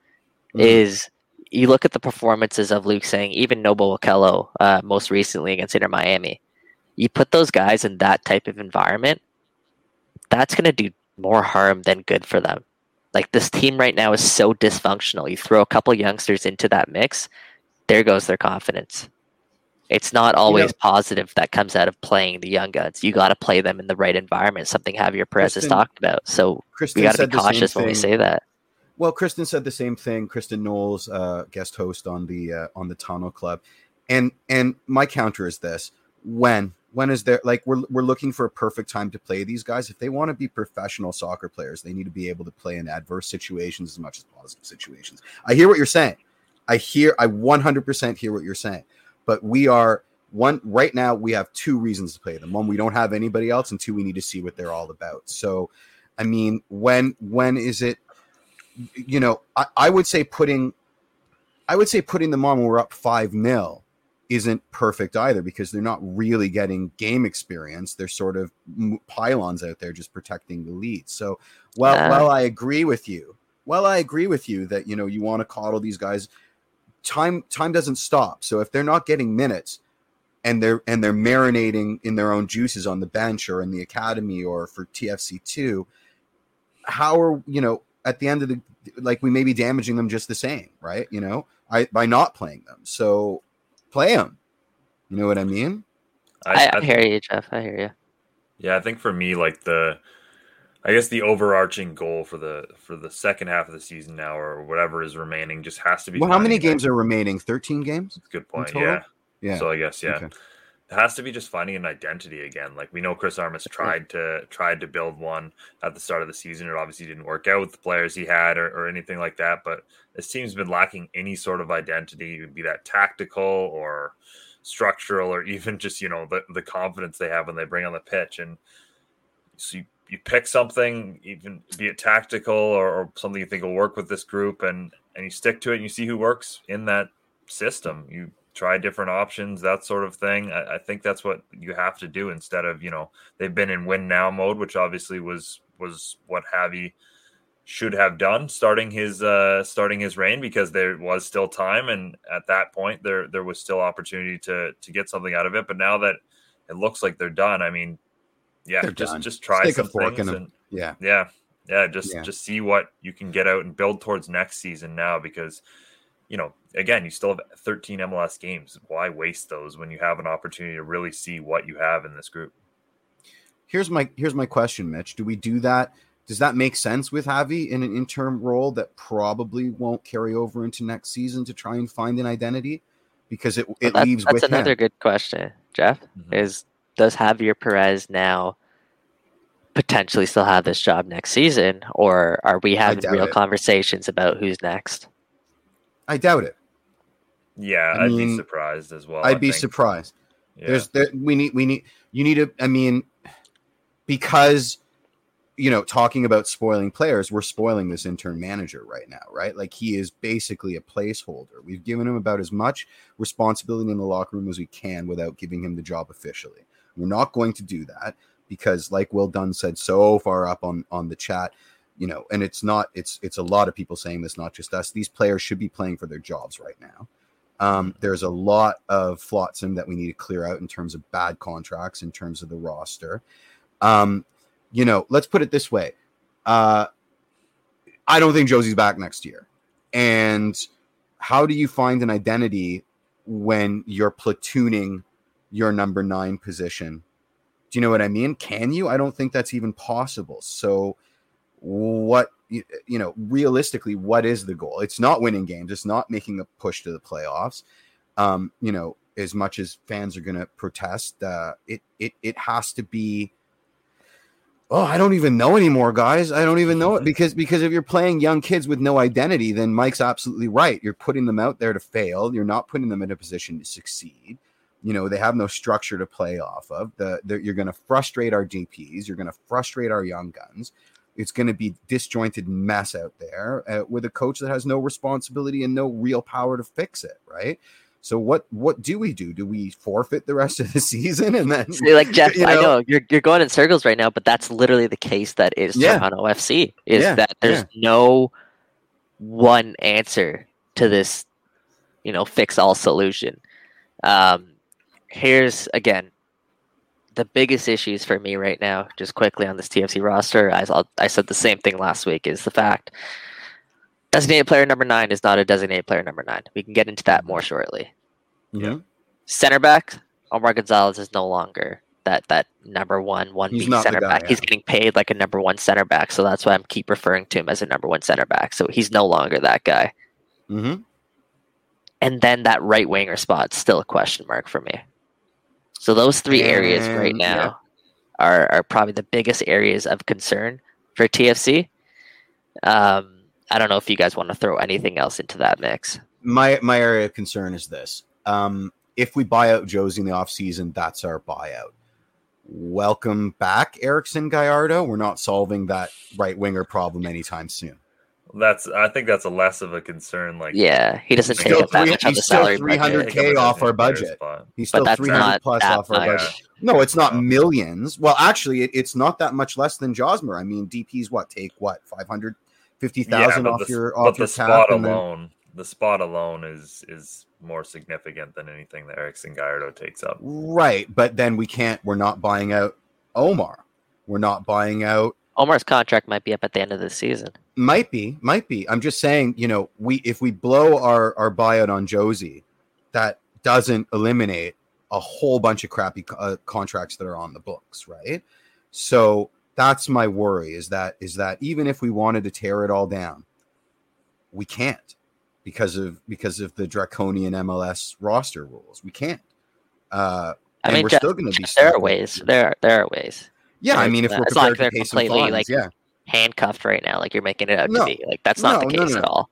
is you look at the performances of Luke Singh, even Nobo Okello, most recently against Inter Miami. You put those guys in that type of environment, that's going to do more harm than good for them. Like, this team right now is so dysfunctional. You throw a couple youngsters into that mix, there goes their confidence. It's not always positive that comes out of playing the young guns. You got to play them in the right environment, something Javier Perez has talked about. So we got to be cautious when we say that. Well, Kristen said the same thing. Kristen Knowles, guest host on the Toronto Club. And my counter is this. When is there, like, we're looking for a perfect time to play these guys. If they want to be professional soccer players, they need to be able to play in adverse situations as much as positive situations. I hear what you're saying. I 100% hear what you're saying. But we are one right now. We have two reasons to play them. One, we don't have anybody else, and two, we need to see what they're all about. So, I mean, when is it, you know, I would say putting them on when we're up 5-0 isn't perfect either, because they're not really getting game experience. They're sort of pylons out there just protecting the lead. So I agree with you that, you know, you want to coddle these guys. Time doesn't stop. So if they're not getting minutes and they're marinating in their own juices on the bench or in the academy or for TFC2, how are, you know, at the end of the, like, we may be damaging them just the same, right? You know, by not playing them. So play them. You know what I mean? I hear you, Jeff. I hear you. Yeah, I think for me, like, I guess the overarching goal for the second half of the season now, or whatever is remaining, just has to be. Well, how many games are remaining? 13 games? That's a good point. Yeah. So I guess, yeah. Okay. It has to be just finding an identity again. Like, we know Chris Armas tried to build one at the start of the season. It obviously didn't work out with the players he had or anything like that. But this team's been lacking any sort of identity. It would be that tactical or structural, or even just, you know, the confidence they have when they bring on the pitch. And so you pick something, even be it tactical or something you think will work with this group, and you stick to it and you see who works in that system. You try different options, that sort of thing. I think that's what you have to do, instead of, you know, they've been in win now mode, which obviously was what Javi should have done starting his reign, because there was still time. And at that point there was still opportunity to get something out of it. But now that it looks like they're done, I mean, yeah, just try some things, and just see what you can get out and build towards next season now, because, you know, again, you still have 13 MLS games. Why waste those when you have an opportunity to really see what you have in this group? Here's my question, Mitch. Do we do that? Does that make sense with Javi in an interim role that probably won't carry over into next season, to try and find an identity? Because that's another good question, Jeff. Mm-hmm. Does Javier Perez now potentially still have this job next season, or are we having real conversations about who's next? I doubt it. Yeah, I'd be surprised as well. I'd be surprised. Yeah. Because, you know, talking about spoiling players, we're spoiling this interim manager right now, right? Like, he is basically a placeholder. We've given him about as much responsibility in the locker room as we can without giving him the job officially. We're not going to do that, because, like Will Dunn said so far up on the chat, you know, and it's a lot of people saying this, not just us. These players should be playing for their jobs right now. There's a lot of flotsam that we need to clear out in terms of bad contracts, in terms of the roster. You know, let's put it this way. I don't think Jozy's back next year. And how do you find an identity when you're platooning your number 9 position? Do you know what I mean? Can you? I don't think that's even possible. So what, you know, realistically, what is the goal? It's not winning games. It's not making a push to the playoffs. You know, as much as fans are going to protest, it has to be, oh, I don't even know anymore, guys. I don't even know it, because if you're playing young kids with no identity, then Mike's absolutely right. You're putting them out there to fail. You're not putting them in a position to succeed. You know, they have no structure to play off of. You're going to frustrate our DPs. You're going to frustrate our young guns. It's going to be disjointed mess out there with a coach that has no responsibility and no real power to fix it, right? So what do we do? Do we forfeit the rest of the season? And then so like Jeff, you know, I know you're going in circles right now, but that's literally the case that is Toronto FC is that there's no one answer to this, you know, fix all solution. Here's again, the biggest issues for me right now, just quickly on this TFC roster. I said the same thing last week is the fact designated player number 9 is not a designated player number 9. We can get into that more shortly. Yeah. Center back, Omar Gonzalez is no longer that number 1B center back. He's getting paid like a number 1 center back. So that's why I'm keep referring to him as a number 1 center back. So he's no longer that guy. Mm-hmm. And then that right winger spot's still a question mark for me. So those three areas right now are probably the biggest areas of concern for TFC. I don't know if you guys want to throw anything else into that mix. My area of concern is this. If we buy out Jozy in the offseason, that's our buyout. Welcome back, Erickson Gallardo. We're not solving that right winger problem anytime soon. I think that's a less of a concern. Like, he doesn't take up that much of the salary. He's still $300K off our budget. He's still $300 plus off our budget. No, it's not millions. Well, actually, it's not that much less than Josmer. I mean, DP's take 550,000 off your cap. But the spot alone, is more significant than anything that Erickson Gallardo takes up. Right, but then we're not buying out Omar. We're not buying out. Omar's contract might be up at the end of the season. Might be. I'm just saying, you know, if we blow our buyout on Jozy, that doesn't eliminate a whole bunch of crappy contracts that are on the books, right? So that's my worry is that even if we wanted to tear it all down, we can't because of the draconian MLS roster rules. We can't. We're still going to be. There are ways. There are ways. Yeah, I mean, if we're prepared to pay some fines, handcuffed right now, like you're making it out to be. Like that's not the case at all.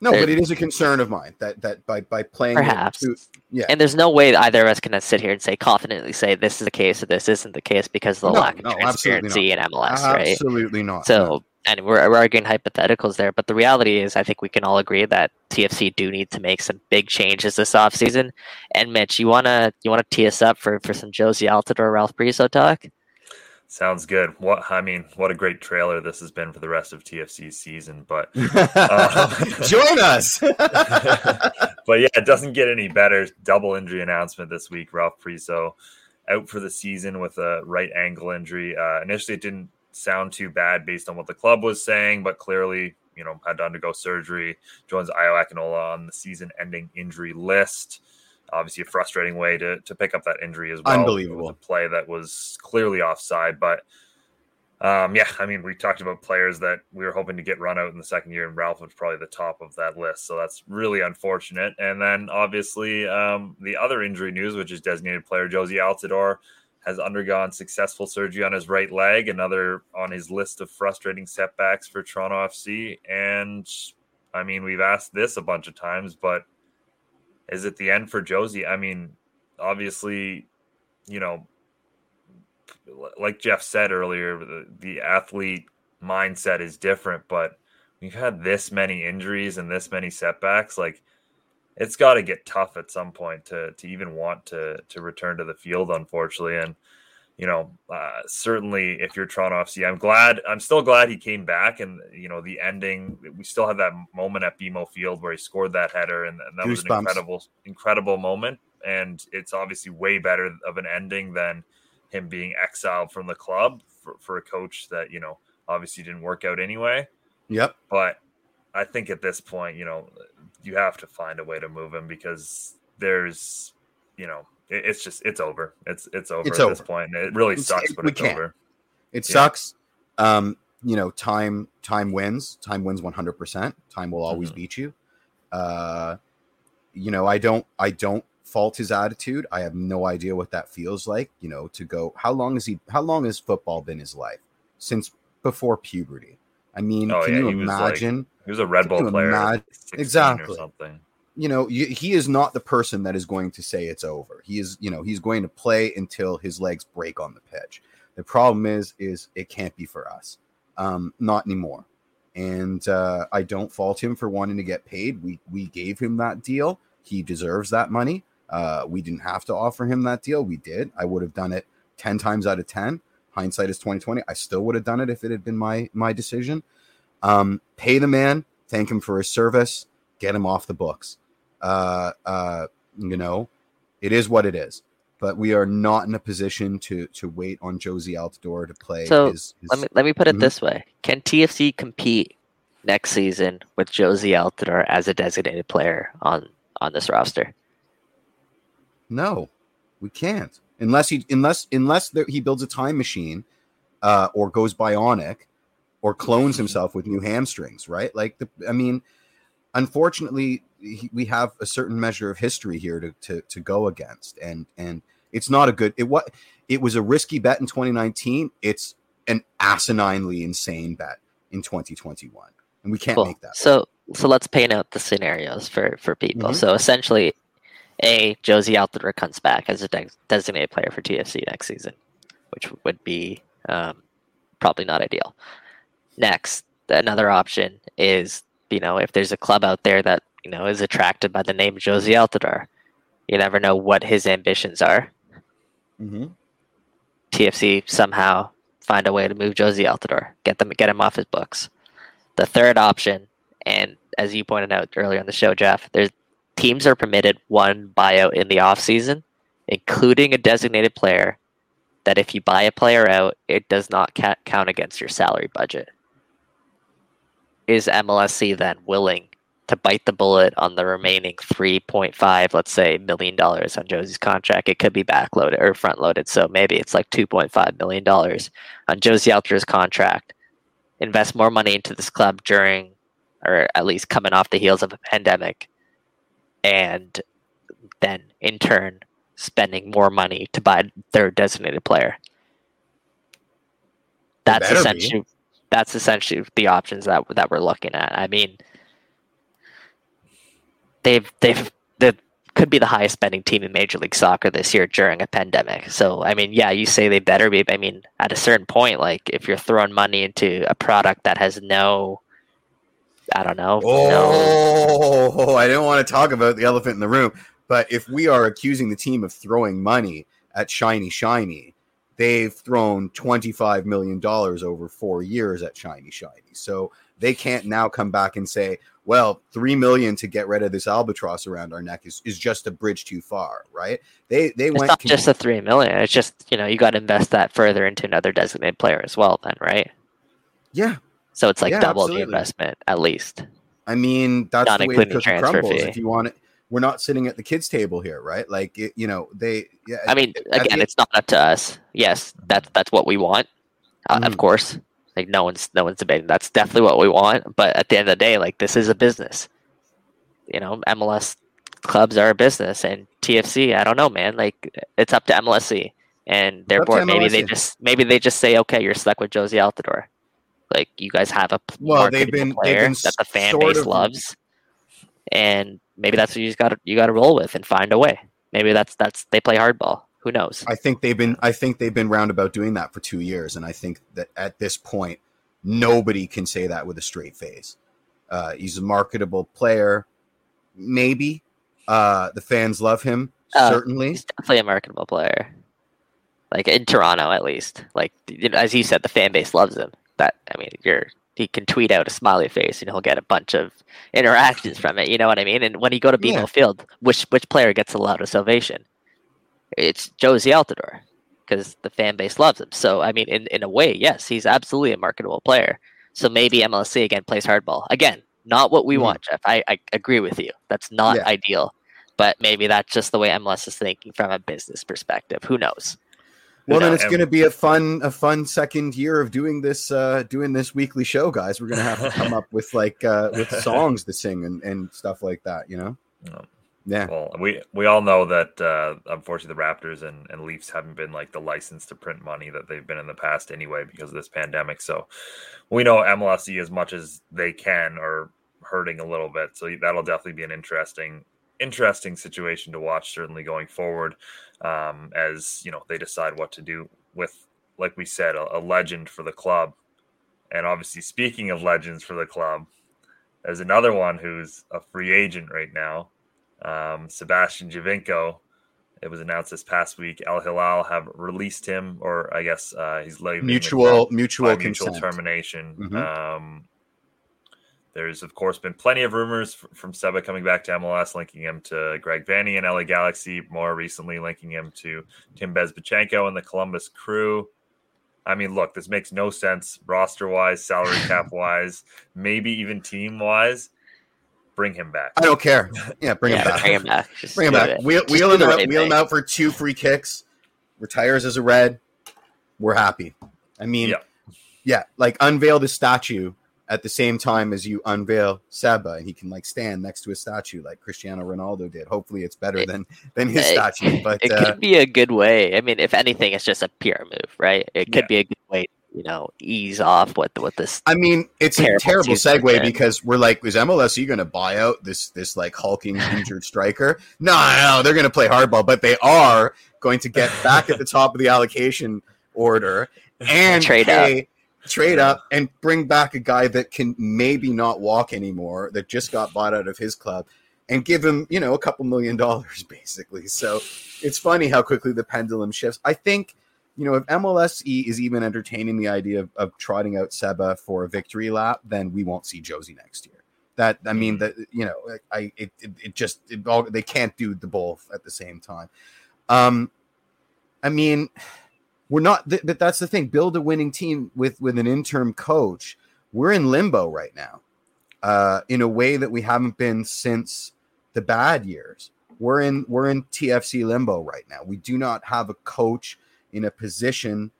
No, but it is a concern of mine that by playing perhaps. And there's no way either of us can sit here and confidently say this is the case or this isn't the case because of the lack of transparency in MLS, right? Absolutely not. So, and we're arguing hypotheticals there, but the reality is, I think we can all agree that TFC do need to make some big changes this offseason. And Mitch, you wanna tee us up for some Jozy Altidore, Ralph Priso talk? Sounds good. What a great trailer this has been for the rest of TFC's season. But join us. But it doesn't get any better. Double injury announcement this week. Ralph Priso out for the season with a right ankle injury. Initially, it didn't sound too bad based on what the club was saying, but clearly, you know, had to undergo surgery. Joins Ayo Akinola on the season-ending injury list. Obviously, a frustrating way to pick up that injury as well. Unbelievable. It was a play that was clearly offside. But, we talked about players that we were hoping to get run out in the second year, and Ralph was probably the top of that list. So that's really unfortunate. And then, obviously, the other injury news, which is designated player Jozy Altidore, has undergone successful surgery on his right leg, another on his list of frustrating setbacks for Toronto FC. And, I mean, we've asked this a bunch of times, but is it the end for Jozy? I mean, obviously, you know, like Jeff said earlier, the athlete mindset is different, but we've had this many injuries and this many setbacks. Like, it's got to get tough at some point to even want to return to the field, unfortunately. And, you know, certainly if you're Toronto FC, I'm still glad he came back. And, you know, the ending, we still have that moment at BMO Field where he scored that header. And that was an incredible moment. And it's obviously way better of an ending than him being exiled from the club for a coach that, you know, obviously didn't work out anyway. Yep. But I think at this point, you know, you have to find a way to move him because there's, you know, it's just, it's over. It's over at this point. It really sucks, but it's over. It sucks. You know, time wins 100%. Time will always beat you. You know, I don't fault his attitude. I have no idea what that feels like, you know, to go, how long has football been his life? Since before puberty. I mean, can you imagine? He was a Red Bull player. Exactly. Or something. You know, he is not the person that is going to say it's over. He is, you know, he's going to play until his legs break on the pitch. The problem is it can't be for us. Not anymore. And I don't fault him for wanting to get paid. We gave him that deal. He deserves that money. We didn't have to offer him that deal. We did. I would have done it 10 times out of 10. Hindsight is 20/20. I still would have done it if it had been my decision. Pay the man, thank him for his service, get him off the books. It is what it is. But we are not in a position to wait on Jozy Altidore to play. So let me put it this way: can TFC compete next season with Jozy Altidore as a designated player on this roster? No, we can't. Unless he builds a time machine, or goes bionic, or clones himself with new hamstrings, right? Unfortunately, we have a certain measure of history here to go against, and it's not a good. It was a risky bet in 2019. It's an asininely insane bet in 2021, and we can't make that. So let's paint out the scenarios for people. Mm-hmm. So essentially, Jozy Altidore comes back as a designated player for TFC next season, which would be probably not ideal. Next, another option is, if there's a club out there that is attracted by the name Jozy Altidore, you never know what his ambitions are. Mm-hmm. TFC somehow find a way to move Jozy Altidore, get him off his books. The third option, and as you pointed out earlier on the show, Jeff, teams are permitted one buyout in the offseason, including a designated player, that if you buy a player out, it does not count against your salary budget. Is MLSC then willing to bite the bullet on the remaining $3.5, let's say, $1 million on Jozy's contract? It could be backloaded or front-loaded, so maybe it's like $2.5 million on Jozy Altidore's contract. Invest more money into this club during, or at least coming off the heels of a pandemic, and then, in turn, spending more money to buy their designated player. That's essentially the options that we're looking at. I mean, they could be the highest spending team in Major League Soccer this year during a pandemic. So, you say they better be. At a certain point, if you're throwing money into a product that has no, I don't know. Oh, no. I didn't want to talk about the elephant in the room, but if we are accusing the team of throwing money at Shiny, they've thrown $25 million over 4 years at Shiny. So they can't now come back and say, well, $3 million to get rid of this albatross around our neck is just a bridge too far, right? It's not just the $3 million. It's just, you got to invest that further into another designated player as well then, right? Yeah. So it's double absolutely. The investment, at least. That's not the way it crumbles. If you want it, we're not sitting at the kids' table here, right? It's not up to us. Yes, that's what we want, of course. No one's debating. That's definitely what we want. But at the end of the day, this is a business. MLS clubs are a business, and TFC, I don't know, man. It's up to MLSC and their board. Maybe they just say, okay, you're stuck with Jozy Altidore. You guys have a player that the fan base loves, and maybe that's what you got to roll with and find a way. Maybe that's they play hardball. Who knows? I think they've been roundabout doing that for 2 years, and I think that at this point, nobody can say that with a straight face. He's a marketable player, maybe. The fans love him, certainly. He's definitely a marketable player, in Toronto at least. As you said, the fan base loves him. He can tweet out a smiley face and he'll get a bunch of interactions from it. You know what I mean? And when you go to BMO Field, which player gets the loudest ovation? It's Jozy Altidore, because the fan base loves him. So in a way, yes, he's absolutely a marketable player. So maybe MLSC again plays hardball. Again, not what we want, Jeff. I agree with you. That's not ideal, but maybe that's just the way MLS is thinking from a business perspective. Who knows? Well, then it's going to be a fun second year of doing this weekly show, guys. We're going to have to come up with with songs to sing and stuff like that, Yeah. Well, we all know that unfortunately the Raptors and Leafs haven't been the license to print money that they've been in the past anyway because of this pandemic. So we know MLSE as much as they can are hurting a little bit. So that'll definitely be an interesting situation to watch, certainly going forward, as they decide what to do with, like we said, a legend for the club. And obviously, speaking of legends for the club, there's another one who's a free agent right now, Sebastian Giovinco, it was announced this past week, Al Hilal have released him, or I guess he's leaving. Mutual termination. Mm-hmm. There's, of course, been plenty of rumors from Seba coming back to MLS, linking him to Greg Vanney and LA Galaxy, more recently linking him to Tim Bezbachenko and the Columbus Crew. I mean, look, this makes no sense roster-wise, salary cap-wise, maybe even team-wise. Bring him back. I don't care. Yeah, bring him back. Bring him back. Wheel him out for 2 free kicks. Retires as a Red. We're happy. I mean, yeah, like unveil the statue at the same time as you unveil Seba, and he can like stand next to a statue like Cristiano Ronaldo did. Hopefully it's better than his statue. But it could be a good way. I mean, if anything, it's just a PR move, right? It could be a good way to, ease off what this. I mean, it's a terrible segue because we're like, is MLSE going to buy out this like hulking injured striker? No, they're going to play hardball, but they are going to get back at the top of the allocation order and trade up and bring back a guy that can maybe not walk anymore, that just got bought out of his club, and give him, a couple $1,000,000 basically. So it's funny how quickly the pendulum shifts. I think, if MLSE is even entertaining the idea of trotting out Seba for a victory lap, then we won't see Jozy next year. They can't do the both at the same time. We're not, but that's the thing. Build a winning team with an interim coach. We're in limbo right now, in a way that we haven't been since the bad years. We're in TFC limbo right now. We do not have a coach in a position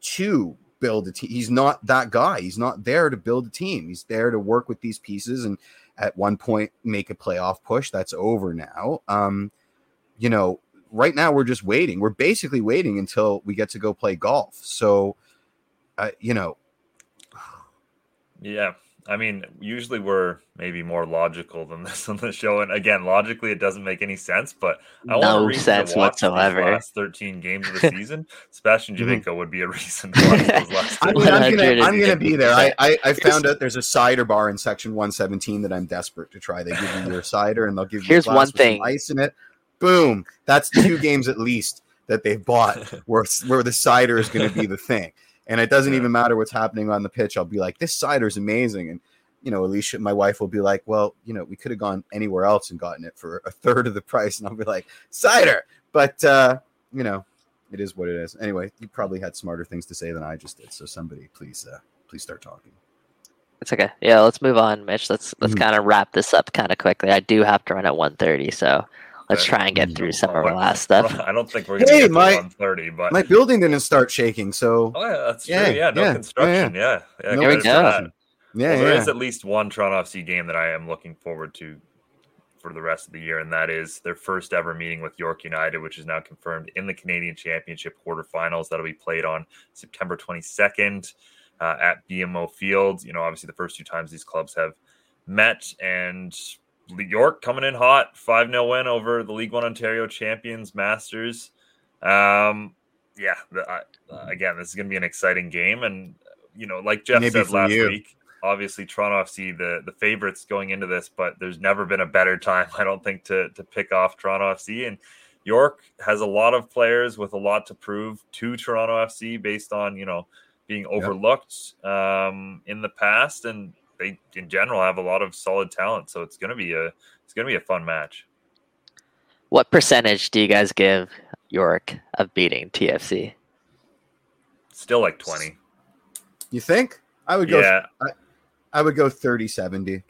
to build a team. He's not that guy. He's not there to build a team. He's there to work with these pieces and at one point make a playoff push. That's over now. Right now, we're just waiting. We're basically waiting until we get to go play golf. So, Yeah. I mean, usually we're maybe more logical than this on the show. And again, logically, it doesn't make any sense. But I want to read the last 13 games of the season. Sebastian Giovinco would be a reason to watch those last 13. I'm going to be there. I found out there's a cider bar in Section 117 that I'm desperate to try. They give you your cider, and they'll give you some ice in it. Boom. That's 2 games at least that they've bought where the cider is going to be the thing. And it doesn't even matter what's happening on the pitch. I'll be like, this cider is amazing. And, Alicia, my wife, will be like, well, we could have gone anywhere else and gotten it for a third of the price. And I'll be like, cider. But, it is what it is. Anyway, you probably had smarter things to say than I just did. So somebody please start talking. It's okay. Yeah, let's move on, Mitch. Let's kind of wrap this up kind of quickly. I do have to run at 1:30, so... let's try and get through some of our last stuff. I don't think we're going to get to 1:30, but my building didn't start shaking, so that's true. Yeah, no construction. Yeah, there we go. Yeah, there is at least one Toronto FC game that I am looking forward to for the rest of the year, and that is their first ever meeting with York United, which is now confirmed in the Canadian Championship quarterfinals. That'll be played on September 22nd at BMO Field. Obviously, the first 2 times these clubs have met, and York coming in hot, 5-0 win over the League One Ontario champions Masters. Again, this is going to be an exciting game. And, like Jeff said last week, obviously Toronto FC, the favorites going into this, but there's never been a better time, I don't think, to pick off Toronto FC. And York has a lot of players with a lot to prove to Toronto FC based on, being overlooked in the past. And they in general have a lot of solid talent, so it's going to be a fun match. What percentage do you guys give York of beating TFC? Still like 20. You think? I would go. Yeah. I would go 30-70.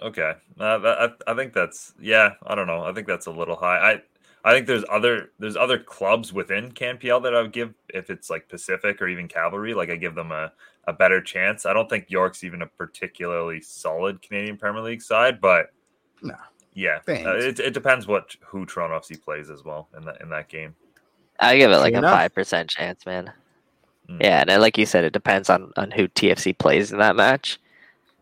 Okay, I think that's I don't know. I think that's a little high. I think there's other clubs within CanPL that I would give, if it's like Pacific or even Cavalry, like I give them a better chance. I don't think York's even a particularly solid Canadian Premier League side, but it depends who Toronto FC plays as well in that game. I give it like a 5% chance, man. Mm. Yeah, and like you said, it depends on who TFC plays in that match.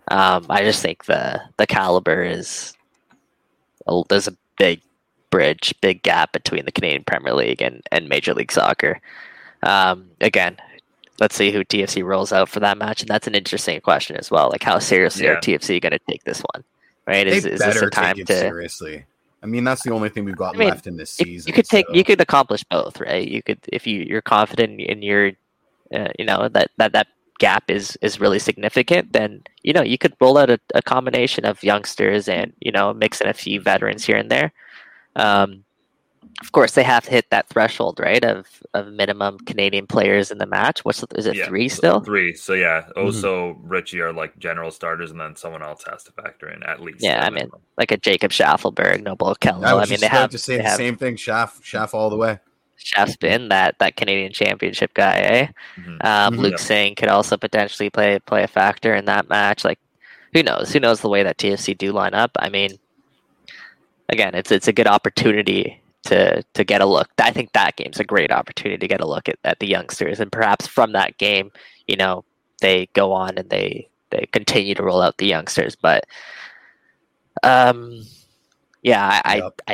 I just think the caliber is there's a big gap between the Canadian Premier League and Major League Soccer. Again, let's see who TFC rolls out for that match, and that's an interesting question as well. Like, how seriously are TFC going to take this one? right? Is this a time to seriously? I mean, that's the only thing we've got left in this season. You could accomplish both, right? You could, if you're confident in your, you know, that gap is really significant. Then you know you could roll out a combination of youngsters and you know mix in a few veterans here and there. Of course, they have to hit that threshold, right? Of minimum Canadian players in the match. Three still? Three. So yeah, Oso, Richie are like general starters, and then someone else has to factor in at least. Yeah, I mean, like a Jacob Schaffelberg, Noble Kello. I mean, they have to say the same thing. Schaff all the way. Schaff's been that Canadian Championship guy, eh? Luke Singh could also potentially play a factor in that match. Like, who knows? Who knows the way that TFC do line up? I mean, again, it's a good opportunity to get a look. I think that game's a great opportunity to get a look at the youngsters, and perhaps from that game, you know, they go on and they continue to roll out the youngsters. But I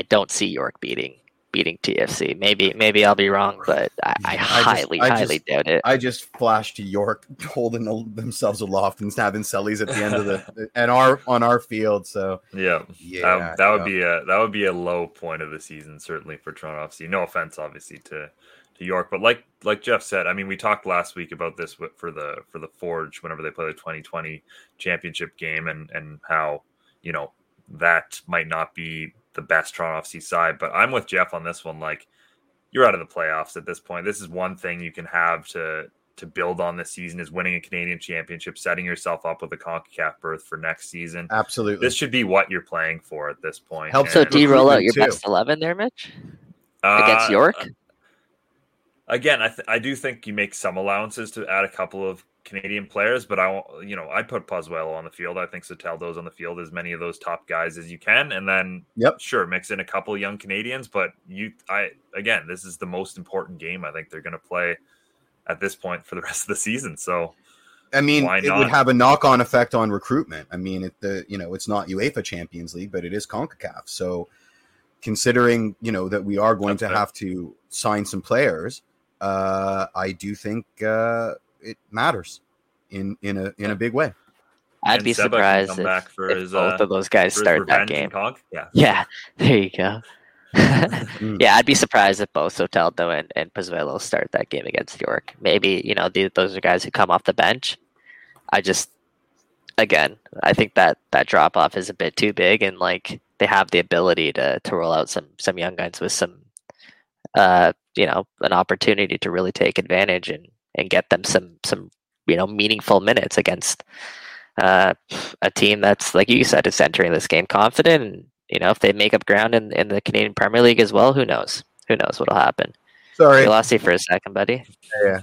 don't see York beating TFC. Maybe I'll be wrong, but I highly doubt it. I just flashed to York holding themselves aloft and having sellies at the end of the and on our field. So yeah, that would be a low point of the season, certainly for Toronto FC. No offense, obviously to York, but like Jeff said, I mean, we talked last week about this for the Forge whenever they play the 2020 championship game and how you know that might not be the best Toronto FC side, but I'm with Jeff on this one. Like, you're out of the playoffs at this point. This is one thing you can have to build on this season is winning a Canadian championship, setting yourself up with a CONCACAF berth for next season. Absolutely. This should be what you're playing for at this point. So do you roll out your best 11 there, Mitch? Against York? Again, I do think you make some allowances to add a couple of Canadian players, but I put Pozuelo on the field. I think Soteldo's on the field, as many of those top guys as you can, and then sure, mix in a couple of young Canadians. But this is the most important game I think they're going to play at this point for the rest of the season. So I mean, it would have a knock-on effect on recruitment. I mean, it's not UEFA Champions League, but it is CONCACAF. So considering you know that we are going to have to sign some players, I do think. It matters in a big way. I'd be surprised if both of those guys start that game. Yeah, there you go. Yeah, I'd be surprised if both Soteldo and Pozuelo start that game against York. Maybe, you know, those are guys who come off the bench. I think that drop-off is a bit too big, and like they have the ability to roll out some young guys with some, you know, an opportunity to really take advantage and get them some you know meaningful minutes against a team that's, like you said, is entering this game confident. And you know, if they make up ground in the Canadian Premier League as well, who knows what'll happen. Sorry, we lost you for a second, buddy. Yeah.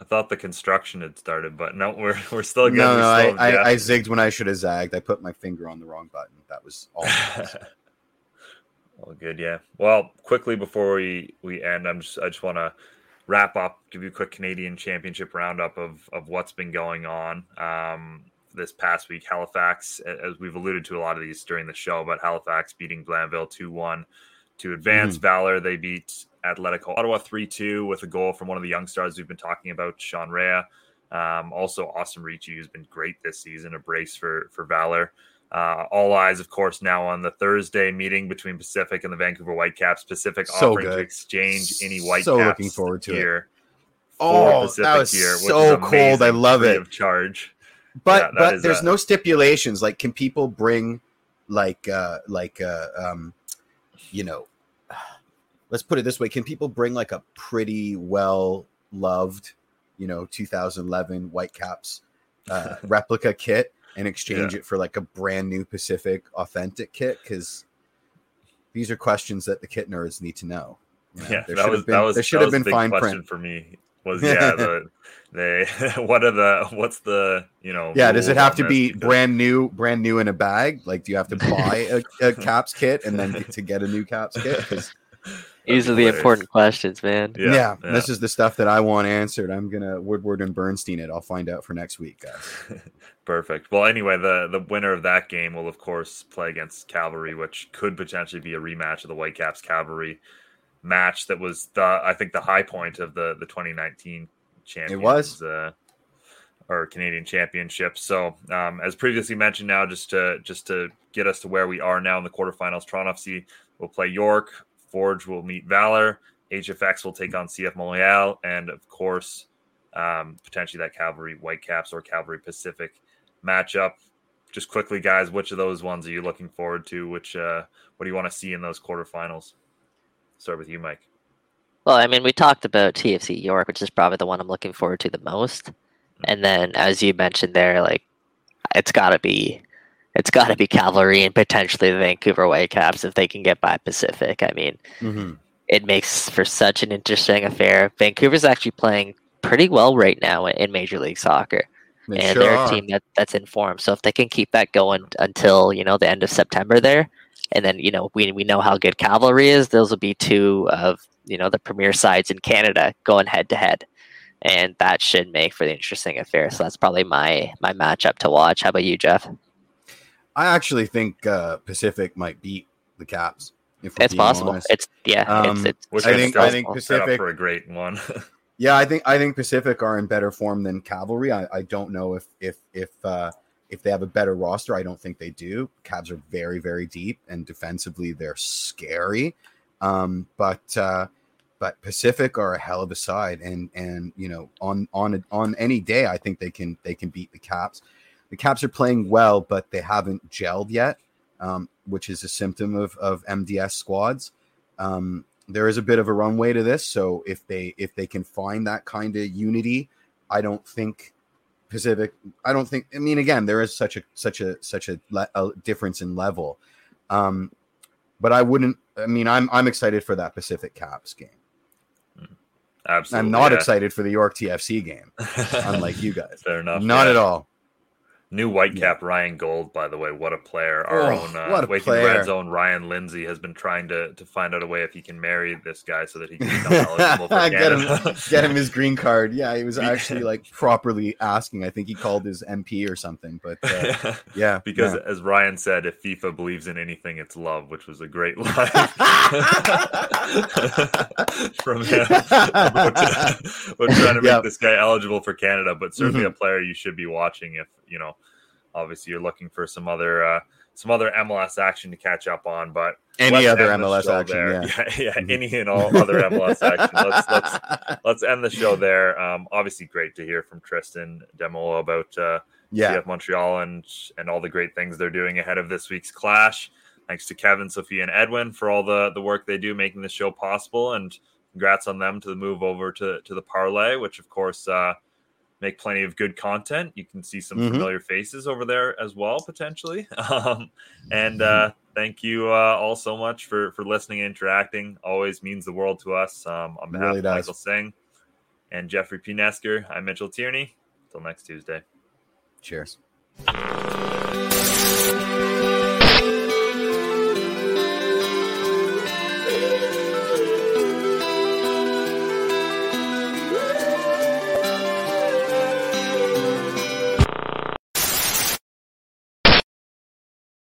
I thought the construction had started, but no, we're still good. No, I zigged when I should have zagged. I put my finger on the wrong button. That was all. All good, yeah. Well, quickly before we end, I just want to wrap up, give you a quick Canadian Championship roundup of what's been going on this past week. Halifax, as we've alluded to a lot of these during the show, but Halifax beating Glanville 2-1 to advance. Valor, they beat Atletico Ottawa 3-2 with a goal from one of the young stars we've been talking about, Sean Rea. Also, Austin Ricci, who's been great this season, a brace for Valor. All eyes, of course, now on the Thursday meeting between Pacific and the Vancouver Whitecaps. Pacific offering to exchange any Whitecaps. So looking forward to it. Oh, that was so cold. I love it. Charge, but there's no stipulations. Like, can people bring you know? Let's put it this way: can people bring like a pretty well loved, you know, 2011 Whitecaps replica kit? And exchange it for like a brand new Pacific authentic kit, because these are questions that the kit nerds need to know. You know, there should have been fine print for me. Was does it have to be brand new in a bag? Like, do you have to buy a Caps kit and then get a new Caps kit? Because these are the important questions, man. Yeah, this is the stuff that I want answered. I'm gonna Woodward and Bernstein it. I'll find out for next week, guys. Perfect. Well, anyway, the winner of that game will, of course, play against Cavalry, which could potentially be a rematch of the Whitecaps Cavalry match that was, I think, the high point of the 2019 Champions. It was. or Canadian Championship. So as previously mentioned, now just to get us to where we are now in the quarterfinals, Toronto FC will play York, Forge will meet Valor, HFX will take on CF Montréal, and of course potentially that Cavalry Whitecaps or Cavalry Pacific matchup. Just quickly, guys, which of those ones are you looking forward to? Which what do you want to see in those quarterfinals? Start with you, Mike. Well, I mean, we talked about TFC York, which is probably the one I'm looking forward to the most. And then, as you mentioned there, like it's got to be Cavalry and potentially the Vancouver Whitecaps if they can get by Pacific. I mean, It makes for such an interesting affair. Vancouver's actually playing pretty well right now in Major League Soccer, they're a team that's in form. So if they can keep that going until the end of September there, and then we know how good Cavalry is. Those will be two of the premier sides in Canada going head to head. And that should make for the interesting affair. So that's probably my matchup to watch. How about you, Jeff? I actually think Pacific might beat the Caps. If it's possible. Honest. I think Pacific for a great one. Yeah, I think Pacific are in better form than Cavalry. I don't know if they have a better roster. I don't think they do. Cavs are very, very deep, and defensively they're scary. But Pacific are a hell of a side, and on any day, I think they can beat the Caps. The Caps are playing well, but they haven't gelled yet, which is a symptom of MDS squads. There is a bit of a runway to this, so if they can find that kind of unity, I don't think Pacific. I mean, again, there is such a difference in level, but I wouldn't. I mean, I'm excited for that Pacific Caps game. Absolutely. I'm not excited for the York TFC game, unlike you guys. Fair enough. Not at all. New Whitecap Ryan Gold, by the way, what a player. Our own Waking the Red's own Ryan Lindsay has been trying to find out a way if he can marry this guy so that he can become eligible for Canada. Get him his green card. Yeah, he was actually properly asking. I think he called his MP or something. But because as Ryan said, if FIFA believes in anything, it's love, which was a great line from him. We're trying to make this guy eligible for Canada, but certainly a player you should be watching if obviously you're looking for some other MLS action to catch up on, but any other MLS action there. Any and all other MLS action. Let's end the show there. Obviously great to hear from Tristan D'Amours about CF Montreal and all the great things they're doing ahead of this week's clash. Thanks to Kevin, Sophia, and Edwin for all the work they do making this show possible, and congrats on them to the move over to the parlay, which of course make plenty of good content. You can see some familiar faces over there as well, potentially. And thank you all so much for listening and interacting. Always means the world to us. On behalf of Michael Singh and Jeffrey P. Nesker, I'm Mitchell Tierney. Until next Tuesday. Cheers.